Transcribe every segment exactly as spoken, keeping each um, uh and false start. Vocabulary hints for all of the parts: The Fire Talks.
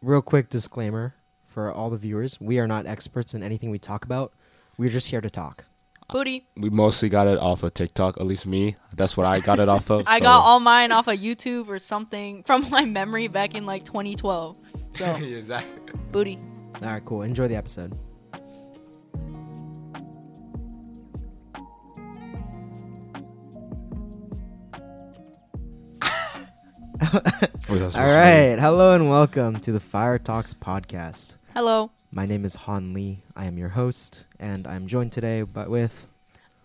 real quick disclaimer for all the viewers. We are not experts in anything we talk about. We're just here to talk. Booty. We mostly got it off of TikTok, at least me. That's what I got it off of. I so. got all mine off of YouTube or something from my memory back in like twenty twelve. So exactly. Booty. All right, cool. Enjoy the episode. All right, hello and welcome to the Fire Talks podcast. Hello. My name is Han Lee. I am your host, and I'm joined today by, with...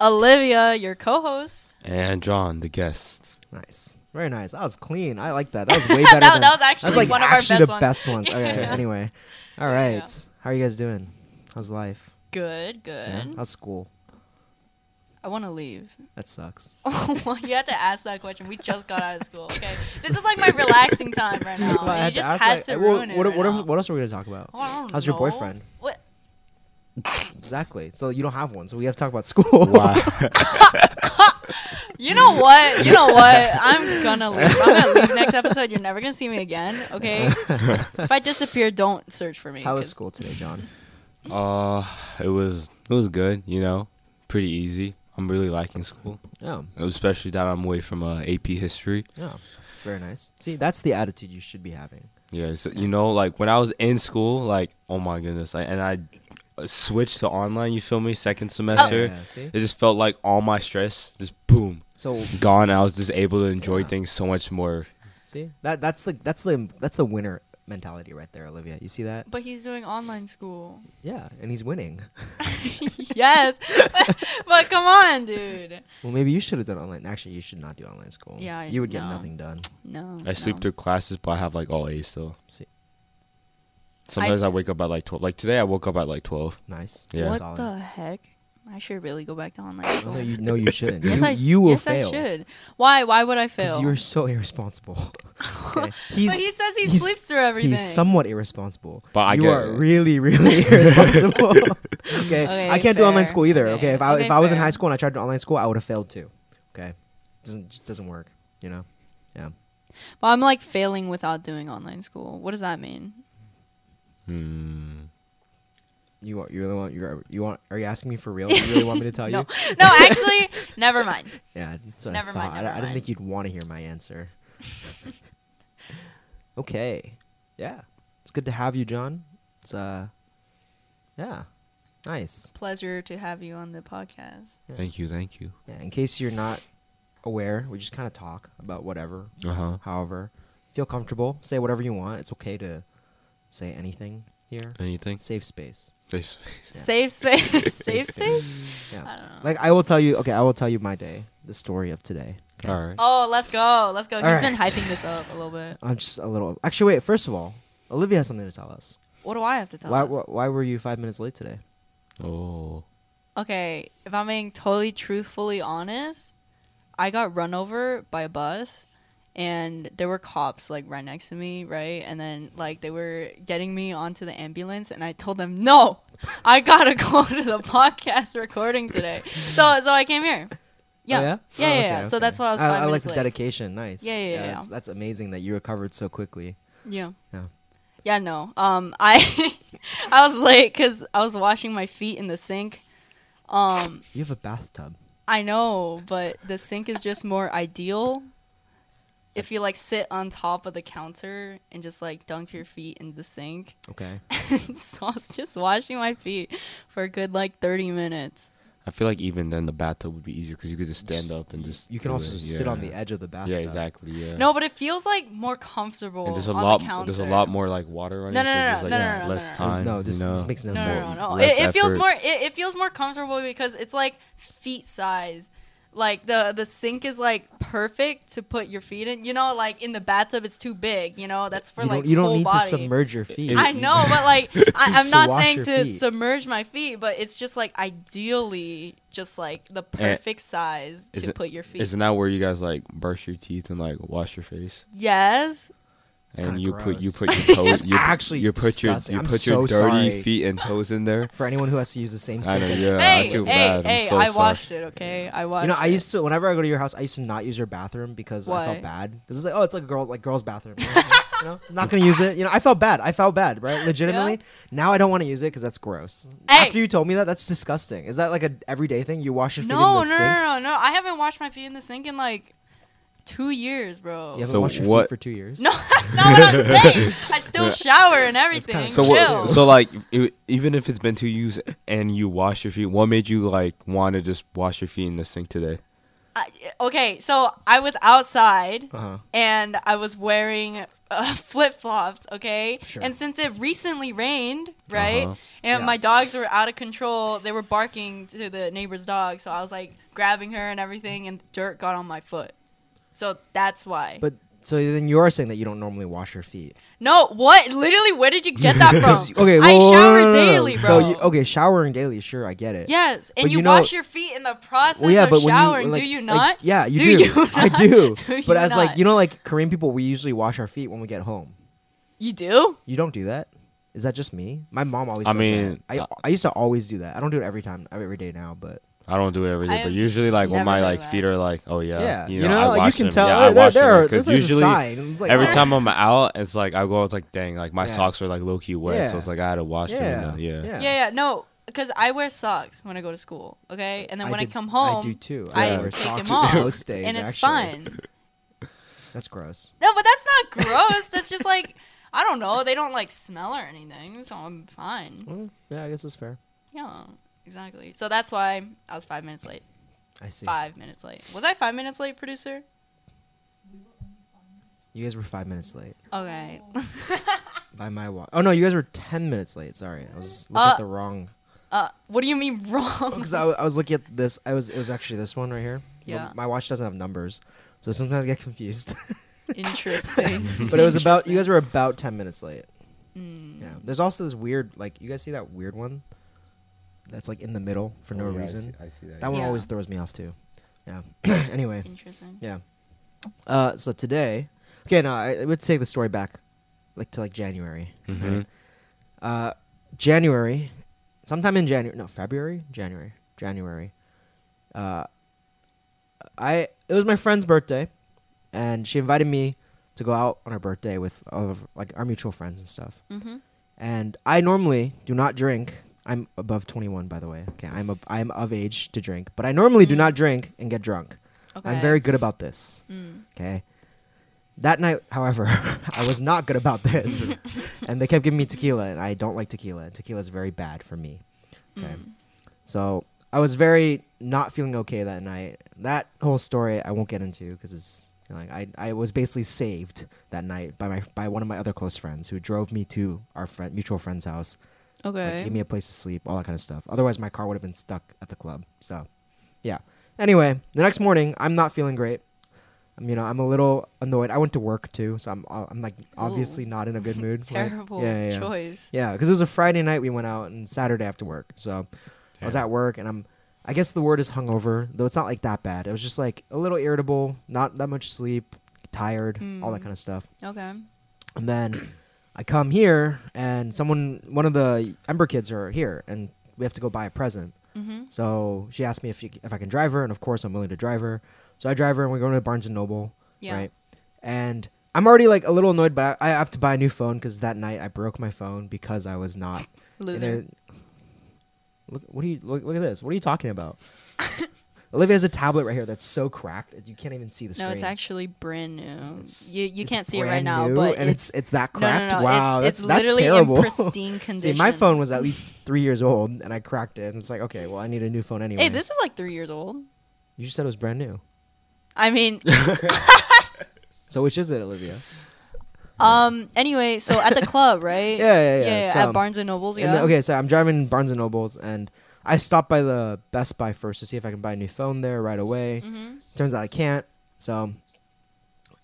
Olivia, your co-host. And John, the guest. Nice. Very nice. That was clean. I like that. That was way better. that, than, that was actually that was like one actually of our best ones. the best ones. Okay, yeah. Anyway. All right. Yeah. How are you guys doing? How's life? Good, good. Yeah? How's school? I want to leave. That sucks. Oh, you had to ask that question. We just got out of school. Okay, this is like my relaxing time right now. That's why I had you to just ask, had like, to well, ruin what, it. What, right what, are, what else are we gonna talk about? Oh, I don't How's know. your boyfriend? What? Exactly. So you don't have one. So we have to talk about school. Wow. You know what? You know what? I'm gonna leave. I'm gonna leave next episode. You're never gonna see me again. Okay. If I disappear, don't search for me. How was school today, John? Uh, it was it was good. You know, pretty easy. I'm really liking school. Yeah. Especially that I'm away from uh, A P history. Yeah. Very nice. See, that's the attitude you should be having. Yeah. So, you know, like when I was in school, like, oh my goodness. Like, and I switched to online, you feel me? Second semester. Oh. Yeah, see? It just felt like all my stress just boom. So gone. I was just able to enjoy yeah. things so much more. See? That that's the that's the that's the winner mentality right there, Olivia. You see that? But he's doing online school. Yeah, and he's winning. Yes, but, but come on, dude. Well, maybe you should have done online. Actually, you should not do online school. Yeah, I, you would no. get nothing done. No, I no. sleep through classes, but I have like all A's still. See, sometimes I, I wake up at like twelve. Like today, I woke up at like twelve. Nice. Yeah. What Solid. the heck? I should really go back to online school. No, you, no, you shouldn't. Yes, you, I, you will yes, fail. Yes, I should. Why? Why would I fail? Because you're so irresponsible. Okay. He's, but he says he sleeps through everything. He's somewhat irresponsible. But I you are it. really, really irresponsible. Okay. okay. I can't fair. do online school either. Okay. okay. If I okay, if I was fair. in high school and I tried to online school, I would have failed too. Okay. It doesn't just doesn't work. You know. Yeah. But I'm like failing without doing online school. What does that mean? Hmm. You want you really want you you want? Are you asking me for real? You really want me to tell no. you? No, actually, never mind. Yeah, that's what never I mind, never I, mind. I didn't think you'd want to hear my answer. Okay, yeah, it's good to have you, John. It's uh, yeah, nice. Pleasure to have you on the podcast. Yeah. Thank you, thank you. Yeah, in case you're not aware, we just kind of talk about whatever. Uh huh. However, feel comfortable. Say whatever you want. It's okay to say anything. Here. Anything? Safe space. Safe space. Yeah. Safe space. Safe space? Yeah. I don't know. Like I will tell you okay, I will tell you my day, the story of today. Okay? All right. Oh, let's go. Let's go. All He's right. been hyping this up a little bit. I'm just a little actually wait, first of all, Olivia has something to tell us. What do I have to tell why, us? Wh- why were you five minutes late today? Oh. Okay. If I'm being totally truthfully honest, I got run over by a bus. And there were cops, like, right next to me, right? And then, like, they were getting me onto the ambulance. And I told them, no, I got to go to the podcast recording today. So so I came here. Yeah. Oh, yeah? Yeah, oh, yeah, okay, yeah. Okay. So that's why I was five I, I minutes I like the dedication. Nice. Yeah, yeah, yeah. yeah, yeah. That's, that's amazing that you recovered so quickly. Yeah. Yeah. Yeah, no. Um, I, I was late because I was washing my feet in the sink. Um, You have a bathtub. I know, but the sink is just more ideal. If you, like, sit on top of the counter and just, like, dunk your feet in the sink. Okay. So I was just washing my feet for a good, like, thirty minutes. I feel like even then the bathtub would be easier because you could just stand just, up and just... You can also it. sit yeah. on the edge of the bathtub. Yeah, exactly, yeah. No, but it feels, like, more comfortable and there's a on lot, the counter. There's a lot more, like, water running. No, no, no, so no, no, like, no, no, no, Less no, time. No, this, you know? this makes no, no sense. No, no, no. It, it, feels more, it, it feels more comfortable because it's, like, feet size. Like, the, the sink is, like, perfect to put your feet in. You know, like, in the bathtub, it's too big. You know, that's for, you like, You don't need body. to submerge your feet. I know, but, like, I, I'm not saying to feet. submerge my feet, but it's just, like, ideally just, like, the perfect and size to it, put your feet. Isn't that where you guys, like, brush your teeth and, like, wash your face? Yes. It's and you gross. put you put your toes. you, actually, you put disgusting. your you put so your dirty sorry. feet and toes in there. For anyone who has to use the same sink. Yeah, hey, I feel hey, bad. hey! I'm so I sorry. washed it. Okay, I washed. You know, I used to. Whenever I go to your house, I used to not use your bathroom because Why? I felt bad. Because it's like, oh, it's like a girl, like girls' bathroom. You know, I'm not gonna use it. You know, I felt bad. I felt bad, right? Legitimately. Yeah. Now I don't want to use it because that's gross. Hey. After you told me that, that's disgusting. Is that like an everyday thing? You wash your feet no, in the no, sink? No, no, no, no. I haven't washed my feet in the sink in like two years, bro. You haven't so washed your what? feet for two years? No, that's not what I'm saying. I still shower and everything. Kind of so what, so like, it, even if it's been two years and you wash your feet, what made you like want to just wash your feet in the sink today? I, okay, so I was outside uh-huh. and I was wearing uh, flip-flops, okay? Sure. And since it recently rained, right, uh-huh. and yeah. my dogs were out of control, they were barking to the neighbor's dog, so I was like grabbing her and everything, and dirt got on my foot. So that's why. But so then you are saying that you don't normally wash your feet. No, what? Literally, where did you get that from? Okay, well, I shower no, no, no, no. daily, bro. So you, okay, showering daily, sure, I get it. Yes, and you, you know, wash your feet in the process well, yeah, of showering. You, like, do you not? Like, yeah, you do. do. You I do. do but as not? like, you know, like Korean people, we usually wash our feet when we get home. You do? You don't do that? Is that just me? My mom always does I mean, that. I, I used to always do that. I don't do it every time, every day now, but. I don't do it every day, I but usually, like, when my, like, that. feet are, like, oh, yeah. Yeah, you know, you know I like wash you can them. tell. Yeah, I there, wash there, them. Because usually, like, every time I'm out, it's, like, I go, it's, like, dang, like, my yeah. socks are, like, low-key wet. Yeah. So it's, like, I had to wash yeah. them. Yeah. Yeah. yeah. yeah, yeah. No, because I wear socks when I go to school, okay? And then I when do, I come home, I do, too. I, yeah, I wear take socks them off. Most days, and it's actually. fine. That's gross. No, but that's not gross. That's just, like, I don't know. They don't, like, smell or anything, so I'm fine. Yeah, I guess that's fair. Yeah. Exactly. So that's why I was five minutes late. I see. Five minutes late. Was I five minutes late, producer? You guys were five minutes late. Okay. By my watch. Oh, no, you guys were ten minutes late. Sorry. I was looking uh, at the wrong. Uh, what do you mean wrong? Because I, I was looking at this. I was. It was actually this one right here. Yeah. Well, my watch doesn't have numbers, so sometimes I get confused. Interesting. But it was about, you guys were about ten minutes late. Mm. Yeah. There's also this weird, like, you guys see that weird one? That's like in the middle for oh, no yeah, reason. I see, I see that. That yeah. one always throws me off too. Yeah. Anyway. Interesting. Yeah. Uh, so today, okay, no, I, I would take the story back, like to like January. Mm-hmm. Right? Uh, January, sometime in January, no February, January, January. Uh, I it was my friend's birthday, and she invited me to go out on her birthday with all of like our mutual friends and stuff. Mm-hmm. And I normally do not drink. I'm above twenty-one, by the way. Okay, I'm a, I'm of age to drink, but I normally mm. do not drink and get drunk. Okay. I'm very good about this. Mm. Okay. That night, however, I was not good about this, and they kept giving me tequila, and I don't like tequila. Tequila is very bad for me. Okay. Mm. So I was very not feeling okay that night. That whole story I won't get into because it's you know, like I I was basically saved that night by my by one of my other close friends who drove me to our friend mutual friend's house. Okay. Like, give me a place to sleep, all that kind of stuff. Otherwise, my car would have been stuck at the club. So, yeah. Anyway, the next morning, I'm not feeling great. I'm, you know, I'm a little annoyed. I went to work too, so I'm, I'm like obviously Ooh. not in a good mood. Terrible like, yeah, yeah, yeah. choice. Yeah, because it was a Friday night we went out, and Saturday after work. So Damn. I was at work, and I'm. I guess the word is hungover, though it's not like that bad. It was just like a little irritable, not that much sleep, tired, mm. all that kind of stuff. Okay. And then. I come here, and someone, one of the Ember kids are here, and we have to go buy a present. Mm-hmm. So she asked me if you, if I can drive her, and of course I'm willing to drive her. So I drive her, and we're going to Barnes and Noble, yeah. right? And I'm already like a little annoyed, but I, I have to buy a new phone because that night I broke my phone because I was not loser. I, look, what are you look, look at this? What are you talking about? Olivia has a tablet right here that's so cracked that you can't even see the screen. No, it's actually brand new. It's, you you it's can't see it right now, but and it's it's that cracked. No, no, no, wow, it's, that's, it's that's literally terrible. In pristine condition. See, my phone was at least three years old, and I cracked it. And it's like, okay, well, I need a new phone anyway. Hey, this is like three years old. You just said it was brand new. I mean, so which is it, Olivia? Um. Anyway, so at the club, right? yeah, yeah, yeah. yeah, yeah so, at Barnes and Nobles. Yeah. And then, okay, so I'm driving Barnes and Nobles and. I stopped by the Best Buy first to see if I can buy a new phone there right away. Mm-hmm. Turns out I can't. So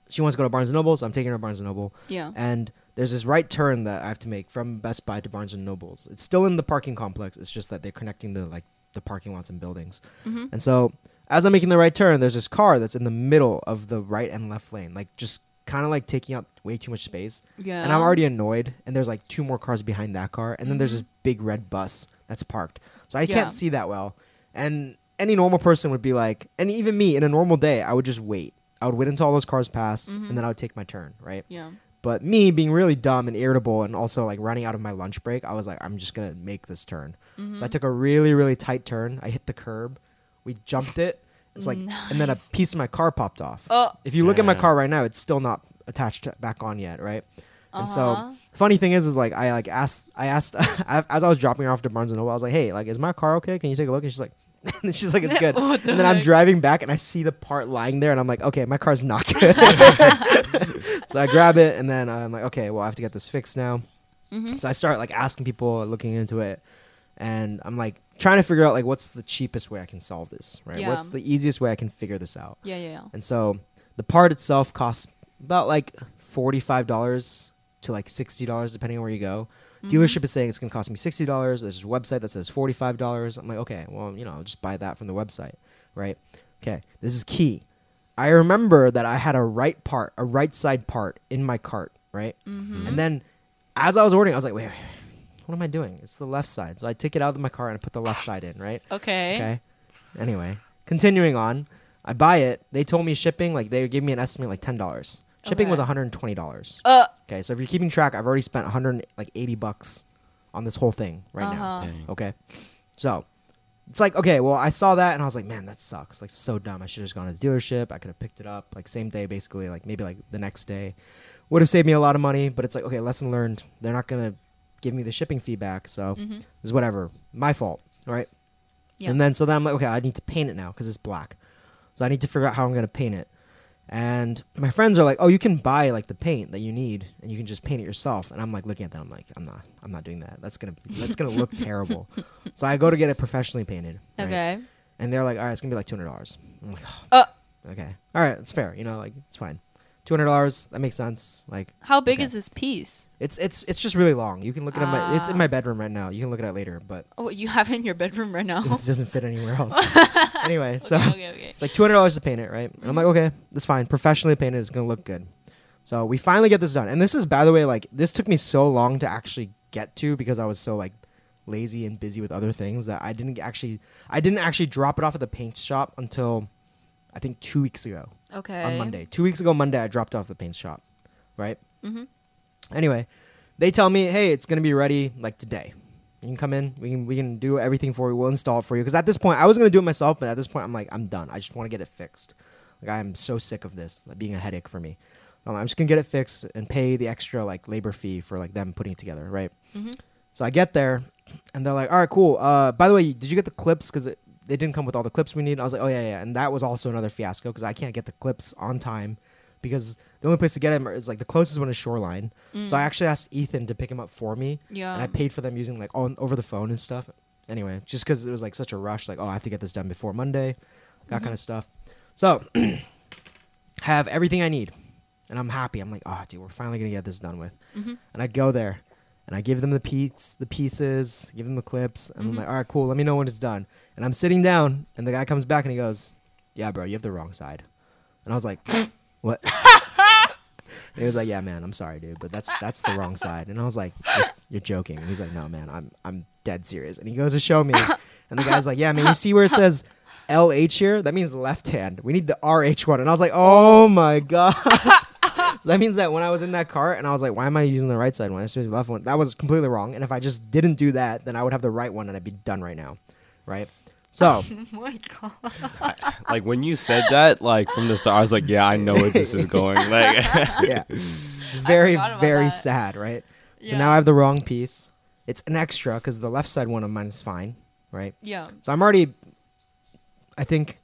she wants to go to Barnes and Noble, so I'm taking her to Barnes and Noble. Yeah. And there's this right turn that I have to make from Best Buy to Barnes and Nobles. It's still in the parking complex. It's just that they're connecting the like the parking lots and buildings. Mm-hmm. And so as I'm making the right turn, there's this car that's in the middle of the right and left lane, like just kind of like taking up way too much space. Yeah. And I'm already annoyed. And there's like two more cars behind that car. And mm-hmm. then there's this big red bus that's parked. So I yeah. can't see that well. And any normal person would be like, and even me in a normal day, I would just wait. I would wait until all those cars passed mm-hmm. and then I would take my turn, right? Yeah. But me being really dumb and irritable and also like running out of my lunch break, I was like, I'm just going to make this turn. Mm-hmm. So I took a really, really tight turn. I hit the curb. We jumped it. It's like, nice. And then a piece of my car popped off. Oh. If you look yeah. at my car right now, it's still not attached back on yet, right? Uh-huh. And so funny thing is, is like I like asked, I asked as I was dropping her off to Barnes and Noble, I was like, hey, like, is my car okay? Can you take a look? And she's like, and she's like, it's good. The and then heck? I'm driving back and I see the part lying there and I'm like, okay, my car's not good. So I grab it and then I'm like, okay, well, I have to get this fixed now. Mm-hmm. So I start like asking people, looking into it. And I'm like trying to figure out like what's the cheapest way I can solve this, right? Yeah. What's the easiest way I can figure this out? Yeah, yeah, yeah. And so the part itself costs about like forty-five dollars to like sixty dollars depending on where you go. Mm-hmm. Dealership is saying it's going to cost me sixty dollars. There's this website that says forty-five dollars. I'm like, okay, well, you know, I'll just buy that from the website, right? Okay, this is key. I remember that I had a right part, a right side part in my cart, right? Mm-hmm. And then as I was ordering, I was like, wait, wait, what am I doing? It's the left side. So I took it out of my car and I put the left side in, right? Okay. Okay. Anyway, continuing on, I buy it. They told me shipping, like they gave me an estimate like ten dollars. Shipping okay. was one hundred twenty dollars. Uh, okay, so if you're keeping track, I've already spent one hundred eighty bucks on this whole thing right uh-huh. now. Dang. Okay, so it's like, okay, well, I saw that and I was like, man, that sucks. Like, so dumb. I should have just gone to the dealership. I could have picked it up like same day, basically, like maybe like the next day. Would have saved me a lot of money, but it's like, okay, lesson learned. They're not going to give me the shipping feedback, so mm-hmm. it's whatever. My fault, all right? Yep. And then so then I'm like, okay, I need to paint it now because it's black. So I need to figure out how I'm going to paint it. And my friends are like, oh, you can buy like the paint that you need and you can just paint it yourself. And I'm like looking at that. I'm like, I'm not, I'm not doing that. That's going to, that's going to look terrible. So I go to get it professionally painted. Right? Okay. And they're like, all right, it's gonna be like two hundred dollars. I'm like, oh, uh, okay. All right. It's fair. You know, like it's fine. two hundred dollars. That makes sense. Like how big okay. is this piece? It's, it's, it's just really long. You can look at uh, it. My, it's in my bedroom right now. You can look at it later, but. Oh, you have it in your bedroom right now? It doesn't fit anywhere else. Anyway, so okay, okay, okay. It's like two hundred dollars to paint it, right? And I'm like, okay, that's fine. Professionally painted, it's going to look good. So we finally get this done. And this is, by the way, like, this took me so long to actually get to because I was so, like, lazy and busy with other things that I didn't actually, I didn't actually drop it off at the paint shop until, I think, two weeks ago. Okay. On Monday. Two weeks ago, Monday, I dropped off the paint shop, right? Mm-hmm. Anyway, they tell me, hey, it's going to be ready, like, today. You can come in. We can we can do everything for you. We'll install it for you. Because at this point, I was going to do it myself. But at this point, I'm like, I'm done. I just want to get it fixed. Like, I am so sick of this like, being a headache for me. Um, I'm just going to get it fixed and pay the extra, like, labor fee for, like, them putting it together, right? Mm-hmm. So I get there, and they're like, all right, cool. Uh, by the way, did you get the clips? Because they didn't come with all the clips we need. And I was like, oh, yeah, yeah. And that was also another fiasco because I can't get the clips on time because the only place to get them is like the closest one is Shoreline. Mm. So I actually asked Ethan to pick him up for me. Yeah. And I paid for them using like on, over the phone and stuff. Anyway, just because it was like such a rush, like, oh, I have to get this done before Monday, that mm-hmm. kind of stuff. So have everything I need. And I'm happy. I'm like, oh, dude, we're finally going to get this done with. Mm-hmm. And I go there and I give them the piece, the pieces, give them the clips. And mm-hmm. I'm like, all right, cool. Let me know when it's done. And I'm sitting down and the guy comes back and he goes, yeah, bro, you have the wrong side. And I was like, what? He was like, yeah, man, I'm sorry, dude, but that's that's the wrong side. And I was like, you're, you're joking. And he's like, no, man, I'm I'm dead serious. And he goes to show me. And the guy's like, yeah, man, you see where it says L H here? That means left hand. We need the R H one. And I was like, oh, my God. So that means that when I was in that car and I was like, why am I using the right side one? I should use the left one. That was completely wrong. And if I just didn't do that, then I would have the right one and I'd be done right now. Right? So, oh my God. I, like when you said that, like from the start, I was like, "Yeah, I know where this is going." Like, yeah, it's very, very that. sad, right? Yeah. So now I have the wrong piece. It's an extra because the left side one of mine is fine, right? Yeah. So I'm already, I think,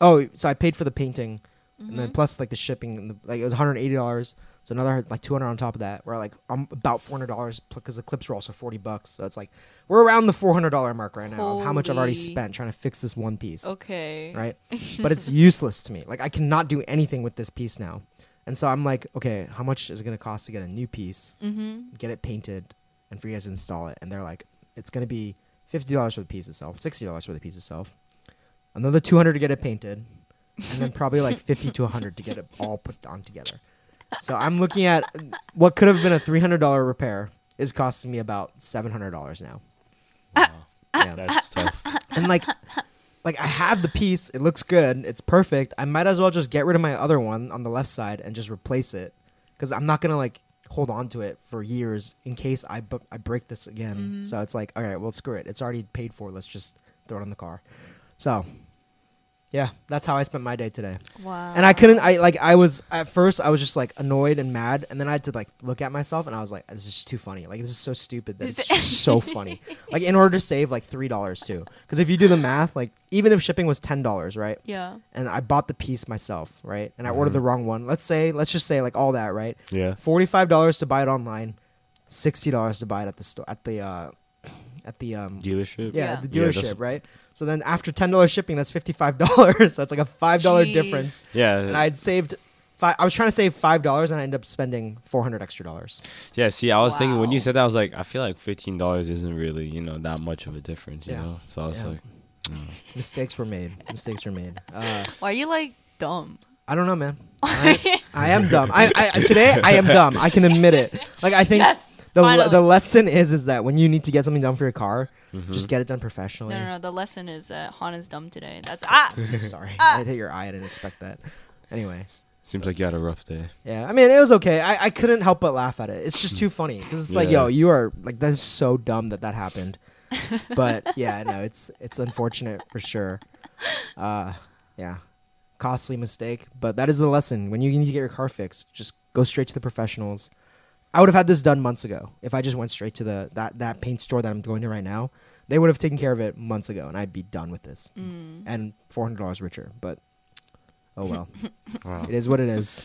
oh, so I paid for the painting, mm-hmm. and then plus like the shipping, and the, like it was one hundred eighty dollars. So another like two hundred on top of that. We're like I'm about four hundred dollars because the clips were also forty bucks. So it's like we're around the four hundred dollars mark right now Holy. of how much I've already spent trying to fix this one piece. Okay. Right? But it's useless to me. Like I cannot do anything with this piece now. And so I'm like, okay, how much is it going to cost to get a new piece, mm-hmm. get it painted, and for you guys to install it? And they're like, it's going to be fifty dollars for the piece itself, sixty dollars for the piece itself, another two hundred dollars to get it painted, and then probably like fifty to one hundred dollars to get it all put on together. So I'm looking at what could have been a three hundred dollars repair is costing me about seven hundred dollars now. Wow. Yeah, that's tough. And like, like I have the piece. It looks good. It's perfect. I might as well just get rid of my other one on the left side and just replace it because I'm not gonna like hold on to it for years in case I bu- I break this again. Mm-hmm. So it's like, all right, well, screw it. It's already paid for. Let's just throw it in the car. So yeah, that's how I spent my day today. Wow. And I couldn't, I like, I was, at first I was just like annoyed and mad. And then I had to like look at myself and I was like, this is too funny. Like, this is so stupid that it's just so funny. Like, in order to save like three dollars too. Because if you do the math, like even if shipping was ten dollars, right? Yeah. And I bought the piece myself, right? And I mm-hmm. ordered the wrong one. Let's say, let's just say like all that, right? Yeah. forty-five dollars to buy it online, sixty dollars to buy it at the store, at the, uh, at the um, dealership. Yeah, yeah. the dealership, yeah, right? So then after ten dollars shipping, that's fifty-five dollars. So that's like a five dollars Jeez. difference. Yeah. And I'd saved five, I was trying to save five dollars and I ended up spending four hundred extra dollars. Yeah, see, I was wow. thinking when you said that, I was like, I feel like fifteen dollars isn't really, you know, that much of a difference, you yeah. know? So I was yeah. like, mm. Mistakes were made. Mistakes were made. Uh, Why are you like dumb? I don't know, man. I, I am dumb. I, I Today, I am dumb. I can admit it. Like, I think yes, the le- the lesson is is that when you need to get something done for your car, mm-hmm. just get it done professionally. No, no, no. The lesson is that Hana's dumb today. That's ah. I'm sorry, ah. I hit your eye. I didn't expect that. Anyway. Seems like you had a rough day. Yeah, I mean, it was okay. I, I couldn't help but laugh at it. It's just too funny because it's yeah. like, yo, you are like, that's so dumb that that happened. But yeah, no, it's it's unfortunate for sure. Uh, yeah. Costly mistake, but that is the lesson. When you need to get your car fixed, just go straight to the professionals. I would have had this done months ago if I just went straight to the that that paint store that I'm going to right now. They would have taken care of it months ago, and I'd be done with this mm. and four hundred dollars richer. But oh well, wow. it is what it is.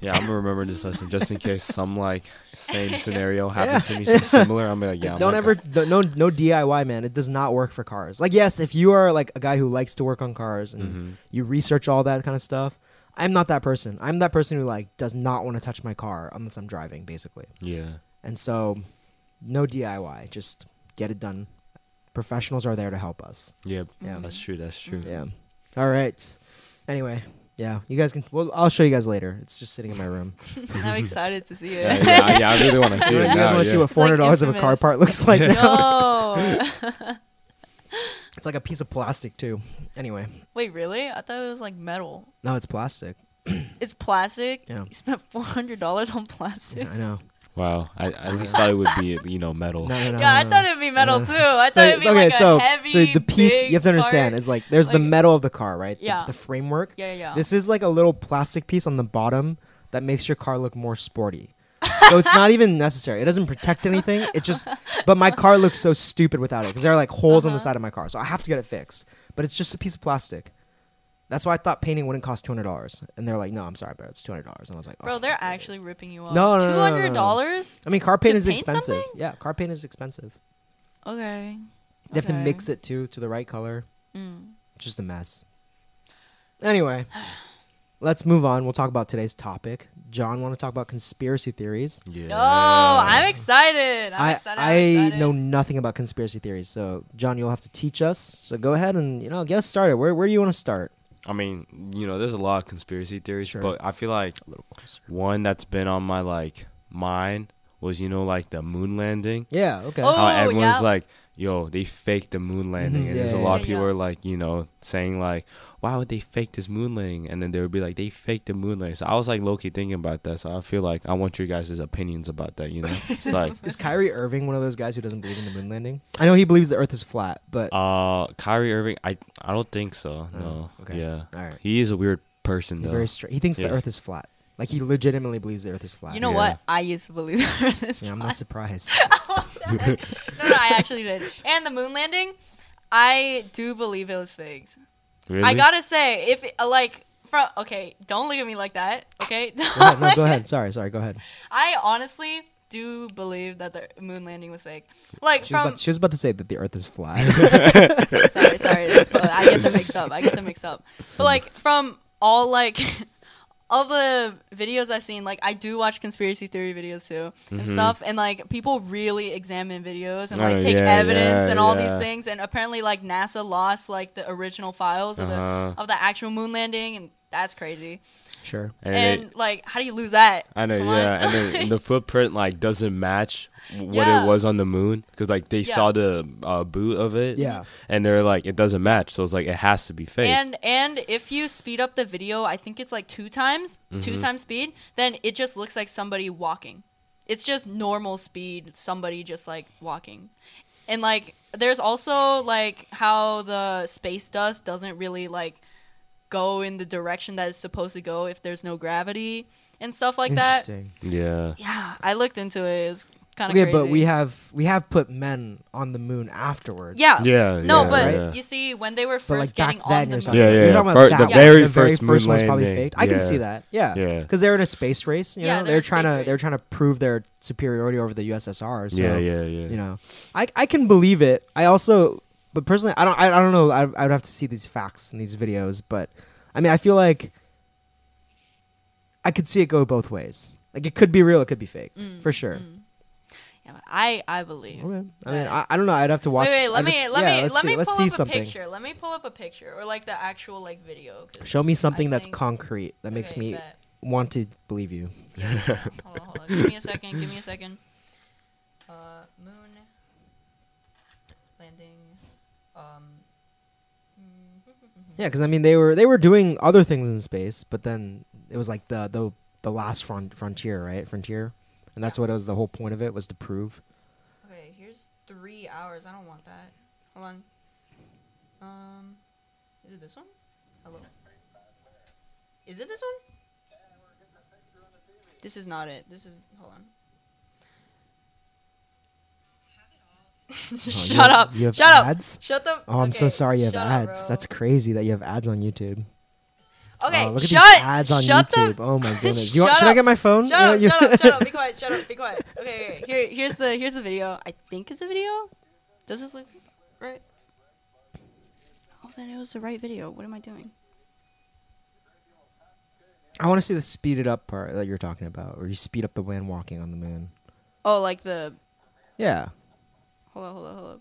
Yeah, I'm gonna remember this lesson just in case some like same scenario happens yeah. to me, some similar. I'm like, yeah. I'm don't ever go- no no D I Y, man. It does not work for cars. Like, yes, if you are like a guy who likes to work on cars and mm-hmm. you research all that kind of stuff, I'm not that person. I'm that person who like does not want to touch my car unless I'm driving, basically. Yeah. And so, no D I Y. Just get it done. Professionals are there to help us. Yeah. Yeah. That's true. That's true. Yeah. All right. Anyway. Yeah, you guys can. Well, I'll show you guys later. It's just sitting in my room. I'm excited to see it. Yeah, yeah, yeah, I really want to see it. You guys want to yeah. see what four hundred dollars like of a car part looks like? Yeah. No. It's like a piece of plastic too. Anyway. Wait, really? I thought it was like metal. No, it's plastic. It's plastic. Yeah. You spent four hundred dollars on plastic. Yeah, I know. Wow, I, I just thought it would be, you know, metal. No, no, no, yeah, I no, thought it'd be metal no. too. I so, thought it'd be okay, like a so, heavy, so the piece you have to understand part. Is like there's like, the metal of the car, right? Yeah. The, the framework. Yeah, yeah. This is like a little plastic piece on the bottom that makes your car look more sporty. So it's not even necessary. It doesn't protect anything. It just. But my car looks so stupid without it because there are like holes uh-huh. on the side of my car, so I have to get it fixed. But it's just a piece of plastic. That's why I thought painting wouldn't cost two hundred dollars. And they're like, no, I'm sorry, bro. It's two hundred dollars. And I was like, oh, bro, they're actually ripping you off. No, no, no, no, no, no. two hundred dollars? I mean, car paint is paint expensive. Something? Yeah, car paint is expensive. Okay. They okay. have to mix it, too, to the right color. Mm. It's just a mess. Anyway, let's move on. We'll talk about today's topic. John, want to talk about conspiracy theories? Yeah. No, I'm excited. I'm I, excited. I'm I excited. know nothing about conspiracy theories. So, John, you'll have to teach us. So go ahead and, you know, get us started. Where, where do you want to start? I mean, you know, there's a lot of conspiracy theories, sure. but I feel like a little closer. One that's been on my, like, mind was, you know, like, the moon landing. Yeah, okay. Oh, How everyone's yeah. like, yo, they faked the moon landing. Mm-hmm. And yeah, there's a lot yeah, of people yeah. are, like, you know, saying, like, why would they fake this moon landing? And then they would be like, they faked the moon landing. So I was, like, low-key thinking about that. So I feel like I want your guys' opinions about that, you know? It's like, is Kyrie Irving one of those guys who doesn't believe in the moon landing? I know he believes the Earth is flat, but... Uh, Kyrie Irving, I, I don't think so, oh, no. Okay. Yeah. All right. He is a weird person, He's though. Very straight. He thinks yeah. the Earth is flat. Like, he legitimately believes the Earth is flat. You know yeah. what? I used to believe the Earth is flat. Yeah, I'm not surprised. Oh, no, no, I actually did. And the moon landing, I do believe it was faked. Really? I gotta say, if, it, like, from okay, don't look at me like that, okay? Go ahead, no, go ahead. Sorry, sorry, go ahead. I honestly do believe that the moon landing was fake. Like, she, from, was, about, she was about to say that the Earth is flat. sorry, sorry. I get them mixed up. I get them mixed up. But, like, from all, like... all the videos I've seen, like, I do watch conspiracy theory videos, too, and mm-hmm. stuff. And, like, people really examine videos and, like, oh, take yeah, evidence yeah, and all yeah. these things. And apparently, like, NASA lost, like, the original files uh-huh. of the of the actual moon landing. And that's crazy. Sure. And, and it, like, how do you lose that? I know, Come yeah. and, then, and the footprint, like, doesn't match what yeah. it was on the moon. Because, like, they yeah. saw the uh, boot of it. Yeah. And they're like, it doesn't match. So it's like, it has to be fake. And and if you speed up the video, I think it's like two times, mm-hmm. two times speed, then it just looks like somebody walking. It's just normal speed, somebody just, like, walking. And, like, there's also, like, how the space dust doesn't really, like, go in the direction that it's supposed to go if there's no gravity and stuff like that. Interesting. Yeah. Yeah, I looked into it. It's kind of okay, crazy. Yeah, but we have we have put men on the moon afterwards. Yeah. Yeah. No, yeah, but yeah. you see, when they were first like getting on the moon. Yeah, yeah, yeah. Fir- the, yeah. Very the very first, first moon was probably faked. I yeah. can see that. Yeah. Yeah. Because they were in a space race. You yeah, know? They were trying to race. They were trying to prove their superiority over the U S S R. So, yeah, yeah, yeah. You know, I I can believe it. I also. But personally, I don't. I, I don't know. I, I would have to see these facts in these videos. But I mean, I feel like I could see it go both ways. Like it could be real, it could be fake, mm, for sure. Mm. Yeah, I I believe. Okay. I mean, I, I don't know. I'd have to watch. Wait, wait. Let me to, let yeah, me let see, me pull up a something. picture. Let me pull up a picture or like the actual like video. Show me something I that's concrete that okay, makes me bet. want to believe you. Yeah. Hold on, hold on. Give me a second. Give me a second. Uh, moon landing. Yeah, because I mean they were they were doing other things in space, but then it was like the the, the last front, frontier, right? Frontier, and that's yeah. what it was. The whole point of it was to prove. Okay, here's three hours. I don't want that. Hold on. Um, is it this one? Hello. Is it this one? This is not it. This is hold on. Shut up. You have Shut ads? up. Shut up. Oh, okay. I'm so sorry you have Shut ads. Up, That's crazy that you have ads on YouTube. Okay, oh, look shut at these ads on shut YouTube. Up. Oh my goodness. You want, should I get my phone? Shut up, shut up, shut up. Be quiet, shut up, be quiet. Okay, okay. Here here's the here's the video. I think it's a video. Does this look right? Oh, then it was the right video. What am I doing? I want to see the speeded up part that you're talking about, where you speed up the man walking on the moon. Oh, like the Yeah. Hold up, hold up, hold up.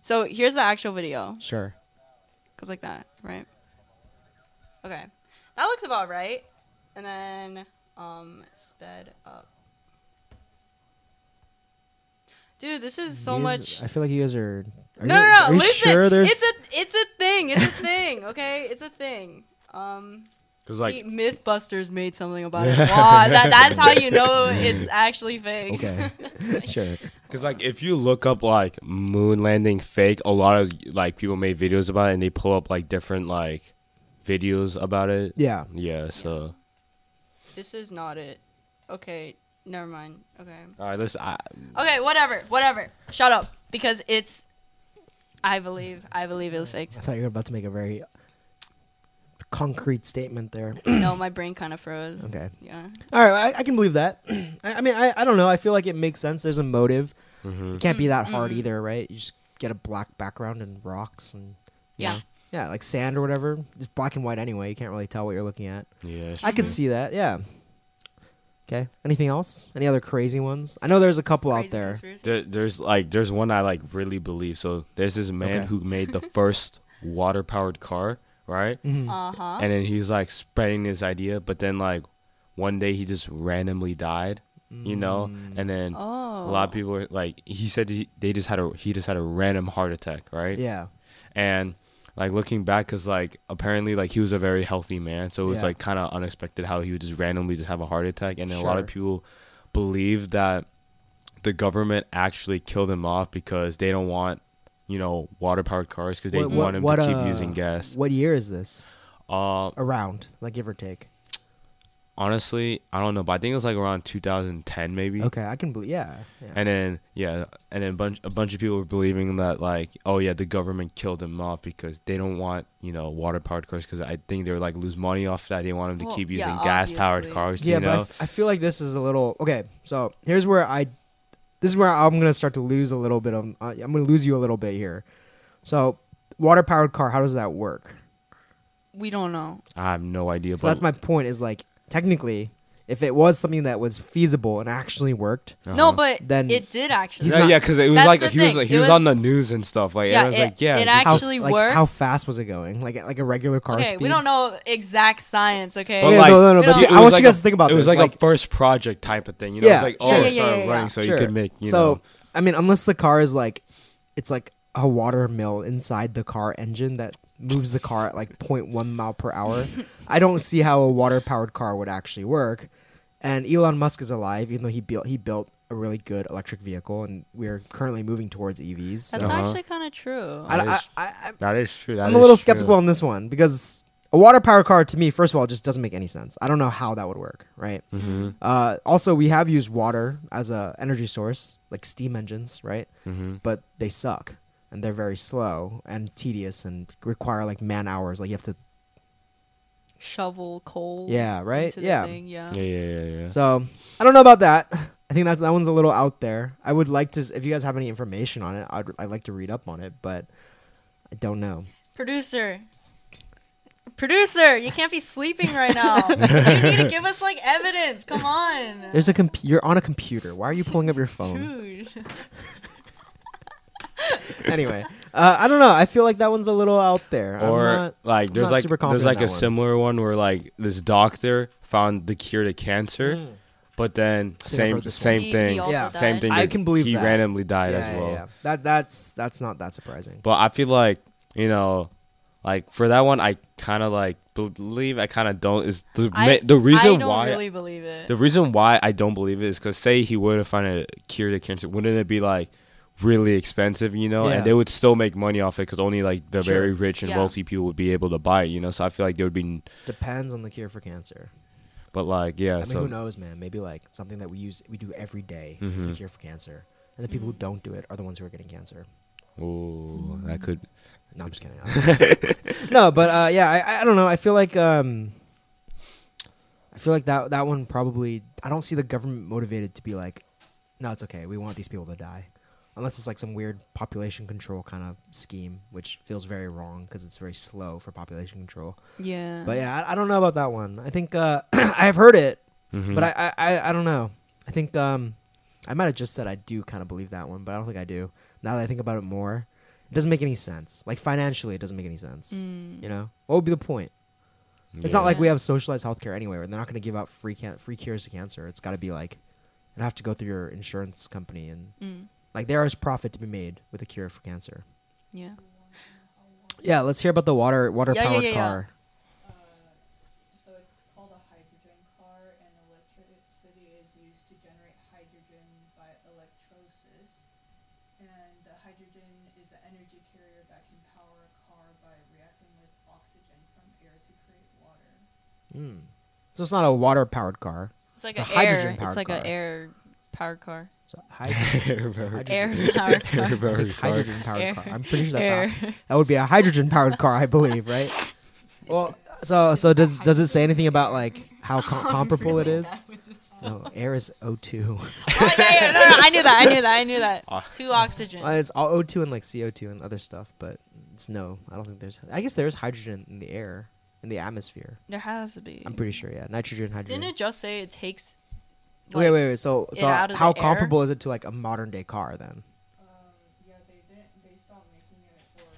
So here's the actual video. Sure. Goes like that, right? Okay. That looks about right. And then um, sped up. Dude, this is so these, much. I feel like you guys are. are no, you, no, no. Are you listen, sure there's... It's a, it's a thing. It's a thing. Okay, it's a thing. Um. See, like, MythBusters made something about it. Wow, that, that's how you know it's actually fake. Okay, like, sure. Because like, if you look up like moon landing fake, a lot of like people made videos about it, and they pull up like different like videos about it. Yeah. Yeah. So. This is not it. Okay, never mind. Okay. All right, let's. I, okay, whatever, whatever. Shut up, because it's. I believe. I believe it was fake. I thought you were about to make a very. concrete statement there. No, my brain kind of froze. Okay. Yeah. All right, I, I can believe that. I, I mean, I, I don't know. I feel like it makes sense. There's a motive. Mm-hmm. It can't be that hard mm-hmm. either, right? You just get a black background and rocks and yeah, know, yeah, like sand or whatever. It's black and white anyway. You can't really tell what you're looking at. Yeah. I can see that. Yeah. Okay. Anything else? Any other crazy ones? I know there's a couple crazy out there. there. There's like there's one I like really believe. So there's this man okay. who made the first water powered car. Right? Mm-hmm. Uh-huh. And then he's like spreading this idea, but then like one day he just randomly died, mm. you know? And then oh. a lot of people were like, he said he, they just had a, he just had a random heart attack, right? Yeah. And like looking back, cause like apparently like he was a very healthy man. So it's yeah. like kind of unexpected how he would just randomly just have a heart attack. And then sure. a lot of people believe that the government actually killed him off because they don't want, you know, water-powered cars because they what, want them what, to keep uh, using gas. What year is this? Uh, around, like give or take. Honestly, I don't know, but I think it was like around two thousand ten maybe. Okay, I can believe, yeah, yeah. And then, yeah, and then bunch, a bunch of people were believing that like, oh yeah, the government killed them off because they don't want, you know, water-powered cars because I think they were like lose money off that. They want them to well, keep using yeah, gas-powered cars, yeah, you know? Yeah, but I, f- I feel like this is a little, okay, so here's where I... This is where I'm going to start to lose a little bit. Of, uh, I'm going to lose you a little bit here. So water-powered car, how does that work? We don't know. I have no idea. So that's my point is like technically if it was something that was feasible and actually worked, uh-huh. no, but then it did actually. Yeah, not, yeah, because it was like he thing. was like he was, was on the news and stuff. Like yeah, it was like yeah, it actually how, worked. Like, how fast was it going? Like like a regular car okay, speed. Okay, we don't know exact science. Okay, but yeah, like, no, no, no. But the, I want like you guys a, to think about. It was this. like a first project type of thing. You know, yeah, it was like oh, it started running, so you could make. You know, I mean, unless the car is like, it's like a water mill inside the car engine that moves the car at like zero point one mile per hour. I don't see how a water-powered car would actually work. And Elon Musk is alive, even though he built he built a really good electric vehicle, and we're currently moving towards E Vs. That's uh-huh. actually kind of true. I, that, I, is, I, I, that is true. That I'm is a little skeptical true. on this one, because a water-powered car, to me, first of all, just doesn't make any sense. I don't know how that would work, right? Mm-hmm. Uh, also, we have used water as an energy source, like steam engines, right? Mm-hmm. But they suck. And they're very slow and tedious and require like man hours. Like you have to shovel coal. Yeah. Right. Yeah. Yeah. yeah. Yeah. Yeah. Yeah. So I don't know about that. I think that's that one's a little out there. I would like to, if you guys have any information on it, I'd I'd like to read up on it, but I don't know. Producer, producer, you can't be sleeping right now. You need to give us like evidence. Come on. There's a comp- You're on a computer. Why are you pulling up your phone? Dude. Anyway, uh, I don't know. I feel like that one's a little out there. Or I'm not, like I'm there's not like super there's like a one. similar one where like this doctor found the cure to cancer, mm. but then same same he, thing, he yeah. same thing. I can believe he that. randomly died yeah, as well. Yeah, yeah. That that's that's not that surprising. But I feel like you know, like for that one, I kind of like believe. I kind of don't. Is the I, the reason I don't why really believe it. The reason why I don't believe it is because say he would have found a cure to cancer, wouldn't it be like really expensive, you know, yeah. and they would still make money off it because only like the sure. very rich and yeah. wealthy people would be able to buy it, you know. So I feel like there would be n- depends on the cure for cancer, but like yeah, I mean, so who knows, man? Maybe like something that we use, we do every day mm-hmm. is the cure for cancer, and the people mm-hmm. who don't do it are the ones who are getting cancer. Oh, mm-hmm. that could. No, I'm just kidding. Just no, but uh, yeah, I, I don't know. I feel like um, I feel like that that one probably. I don't see the government motivated to be like, no, it's okay. We want these people to die. Unless it's like some weird population control kind of scheme, which feels very wrong because it's very slow for population control. Yeah. But yeah, I, I don't know about that one. I think uh, I've heard it, mm-hmm. but I, I, I don't know. I think um, I might have just said I do kind of believe that one, but I don't think I do. Now that I think about it more, it doesn't make any sense. Like financially, it doesn't make any sense. Mm. You know? What would be the point? Yeah. It's not like we have socialized healthcare anyway. They're not going to give out free can- free cures to cancer. It's got to be like, it'd have to go through your insurance company and... Mm. Like, there is profit to be made with a cure for cancer. Yeah. Yeah, let's hear about the water, water-powered water yeah, yeah, yeah, car. Yeah. Uh, so it's called a hydrogen car, and electricity is used to generate hydrogen by electrolysis. And the hydrogen is an energy carrier that can power a car by reacting with oxygen from air to create water. Mm. So it's not a water-powered car. It's like an hydrogen-powered car. It's like an air-powered car. Hydrogen powered car. I'm pretty sure that's air. How, that would be a hydrogen powered car, I believe, right? Well, so so does does it say anything about like how com- comparable it is? No, air is O two. Oh, yeah, yeah, no, no, I knew that, I knew that, I knew that. Uh, Two oxygen. Well, it's all O two and like C O two and other stuff, but it's no. I don't think there's. I guess there is hydrogen in the air, in the atmosphere. There has to be. I'm pretty sure, yeah. Nitrogen, hydrogen. Didn't it just say it takes? Like wait, wait, wait. So, so how comparable air? Is it to like a modern day car then? Um, yeah, they didn't. They stopped making it or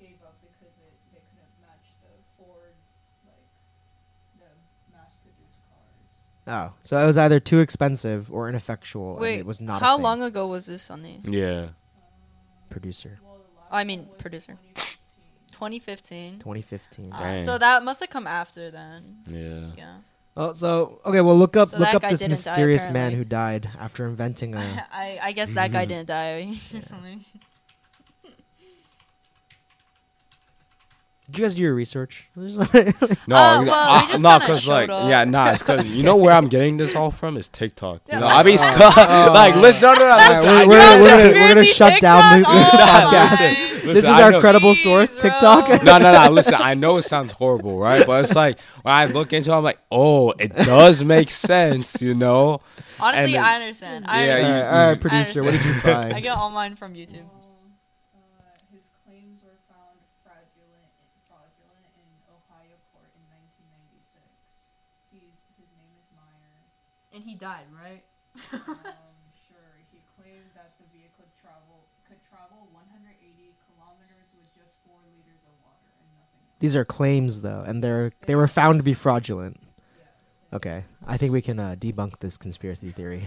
gave up because it, they couldn't match the Ford, like the mass-produced cars. Oh, so it was either too expensive or ineffectual. Wait, and it was not. How a thing. long ago was this on the? Yeah. Um, producer. Well, oh, I mean, producer. twenty fifteen twenty fifteen Uh, so that must have come after then. Yeah. Yeah. Oh, so okay. Well, look up, so look up this mysterious die, man who died after inventing a. I, I guess that guy didn't die or yeah. something. Did you guys do your research? no, uh, well, I, we no, because like, up. yeah, nah, it's because you know where I'm getting this all from is TikTok. Yeah, no, like, I be sc- uh, like, listen, no, no, no, listen, we're, we're, we're, gonna, we're gonna shut TikTok? down the oh, podcast. Listen, this listen, is our credible Please, source, bro. TikTok. No, no, no, listen, I know it sounds horrible, right? But it's like when I look into, it, I'm like, oh, it does make sense, you know. Honestly, then, I understand. I yeah, understand. All right, all right, producer, what did you find? I get all mine from YouTube. And he died, right? um, sure. He claimed that the vehicle travel could travel one hundred eighty kilometers with just four liters of water and nothing else. These are claims, though, and they're they were found to be fraudulent. Yes. Okay, I think we can uh, debunk this conspiracy theory.